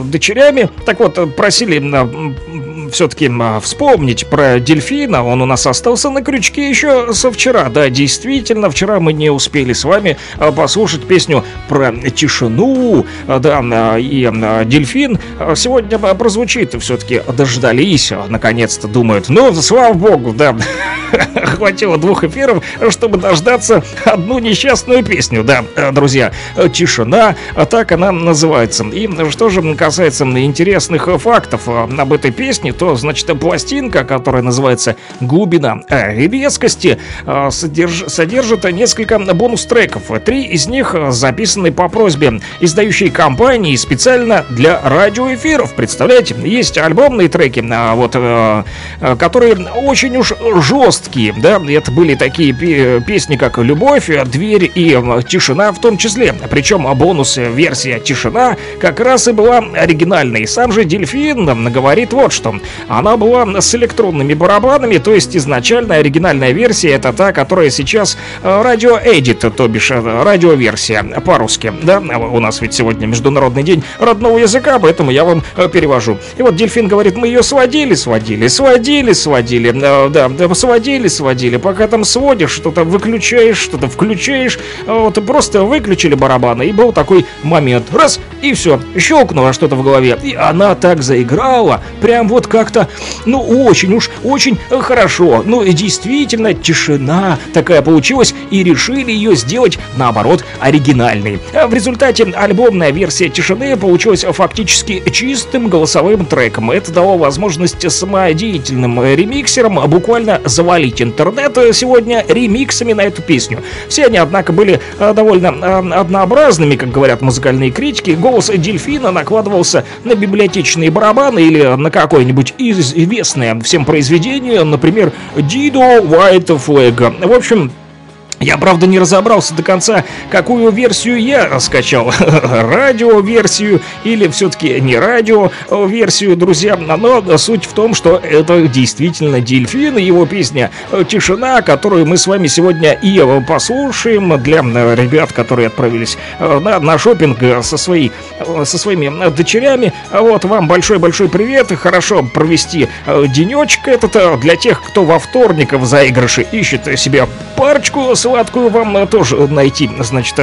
дочерями. Так вот, просили все-таки вспомнить про дельфина. Он у нас остался на крючке еще со вчера. Да, действительно, вчера мы не успели с вами послушать песню про тишину. Да, и дельфин сегодня прозвучит. Все-таки дождались, наконец-то, думают. Ну, слава богу, да. Хватило двух эфиров, чтобы дождаться одну несчастную песню. Да, друзья, тишина, так она называется. И что же касается интересных фактов об этой песне, то, значит, пластинка, которая называется «Глубина резкости», содержит несколько бонус-треков. 3 из них записаны по просьбе издающей компании специально для радиоэфиров. Представляете, есть альбомные треки, вот, которые очень уж жесткие, да, это были такие песни, как «Любовь», «Дверь» и «Тишина» в том числе. Причем бонус-версия «Тишина» как раз и была оригинальной. Сам же дельфин говорит вот что. Она была с электронными барабанами, то есть изначально оригинальная версия — это та, которая сейчас радиоэдит, то бишь радиоверсия по-русски, да, у нас ведь сегодня Международный день родного языка, поэтому я вам перевожу. И вот дельфин говорит: мы ее сводили, да, сводили, пока там сводишь, что-то выключаешь, что-то включаешь, вот просто выключили барабаны, и был такой момент, раз, и все, щелкнуло что-то в голове, и она так заиграла, прям вот как-то, ну, очень уж, очень хорошо. Ну, и действительно, тишина такая получилась, и решили ее сделать, наоборот, оригинальной. В результате альбомная версия «Тишины» получилась фактически чистым голосовым треком. Это дало возможность самодеятельным ремиксерам буквально завалить интернет сегодня ремиксами на эту песню. Все они, однако, были довольно однообразными, как говорят музыкальные критики. Голос дельфина накладывался на библиотечные барабаны или на какое-нибудь известное всем произведение, например, «Дидо White Flag». В общем, я, правда, не разобрался до конца, какую версию я скачал. Радиоверсию или все-таки не радиоверсию, друзья. Но суть в том, что это действительно дельфин и его песня «Тишина», которую мы с вами сегодня и послушаем для ребят, которые отправились на шопинг со своими дочерями. Вот вам большой-большой привет. Хорошо провести денечек этот. Для тех, кто во вторник в заигрыше ищет себе парочку, сладкую вам тоже найти, значит,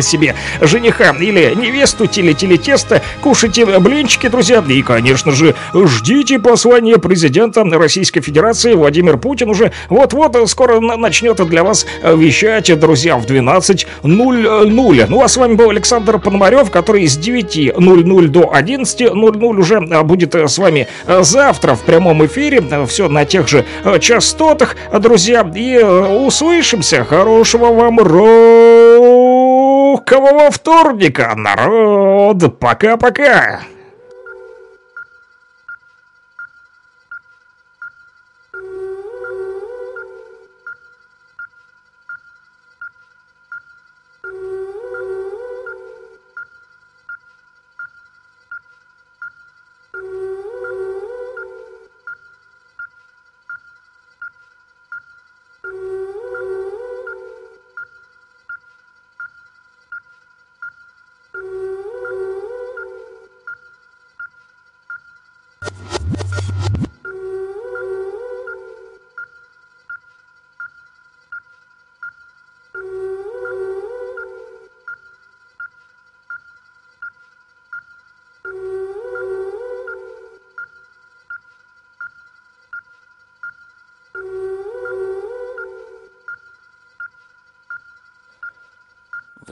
себе жениха или невесту, теле-телетесто. Кушайте блинчики, друзья, и, конечно же, ждите послания президента Российской Федерации. Владимир Путин уже вот-вот скоро начнет для вас вещать, друзья, в 12:00. Ну, а с вами был Александр Пономарёв, который с 9:00 до 11:00 уже будет с вами завтра в прямом эфире. Все на тех же частотах, друзья, и услышимся. Хорошего вам рокового вторника, народ! Пока-пока!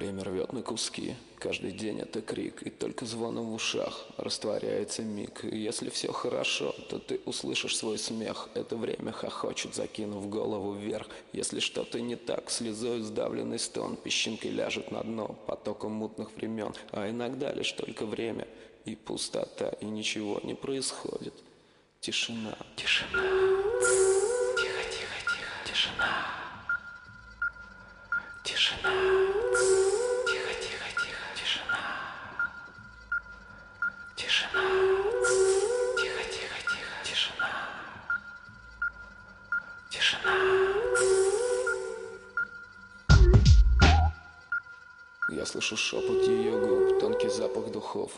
Время рвет на куски, каждый день это крик, и только звоном в ушах растворяется миг. И если все хорошо, то ты услышишь свой смех, это время хохочет, закинув голову вверх. Если что-то не так, слезой сдавленный стон песчинкой ляжет на дно потоком мутных времен. А иногда лишь только время и пустота, и ничего не происходит. Тишина. Тишина. Тихо, тихо, тихо. Тишина. Тишина. Тихо, тихо, тихо. Тишина. Тишина. Тихо, тихо, тихо. Тишина. Тишина. Я слышу шепот ее губ, тонкий запах духов.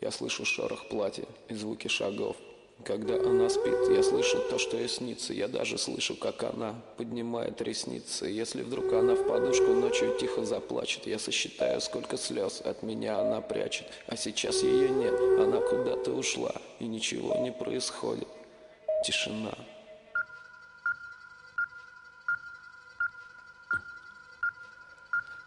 Я слышу шорох платья и звуки шагов. Когда она спит, я слышу то, что ей снится. Я даже слышу, как она поднимает ресницы. Если вдруг она в подушку ночью тихо заплачет, я сосчитаю, сколько слез от меня она прячет. А сейчас ее нет, она куда-то ушла, и ничего не происходит. Тишина.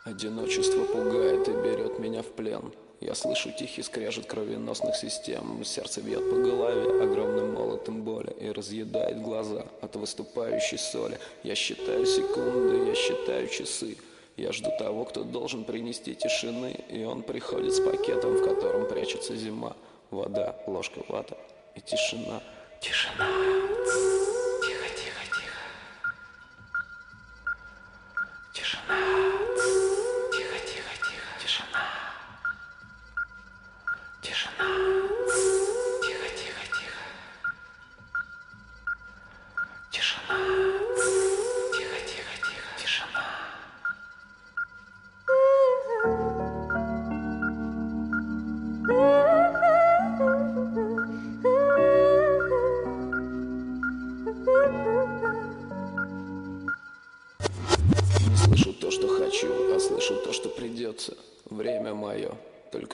Одиночество пугает и берет меня в плен. Я слышу тихий скрежет кровеносных систем. Сердце бьет по голове огромным молотом боли и разъедает глаза от выступающей соли. Я считаю секунды, я считаю часы. Я жду того, кто должен принести тишины, и он приходит с пакетом, в котором прячется зима. Вода, ложка вата и тишина. Тишина. Тихо, тихо, тихо. Тишина.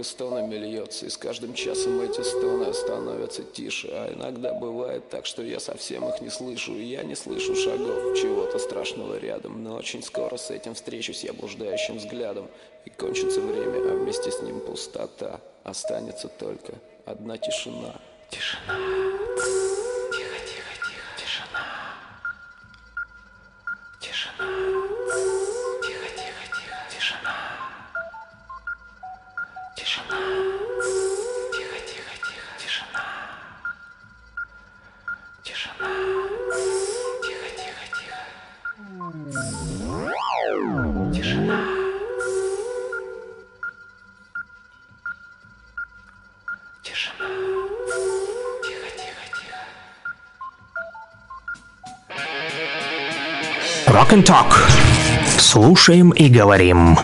Стонами льется, и с каждым часом эти стоны становятся тише. А иногда бывает так, что я совсем их не слышу. И я не слышу шагов, чего-то страшного рядом. Но очень скоро с этим встречусь я блуждающим взглядом. И кончится время, а вместе с ним пустота. Останется только одна тишина. Тишина. Тихо, тихо, тихо. Тишина. Тишина. Rock and Talk. Слушаем и говорим.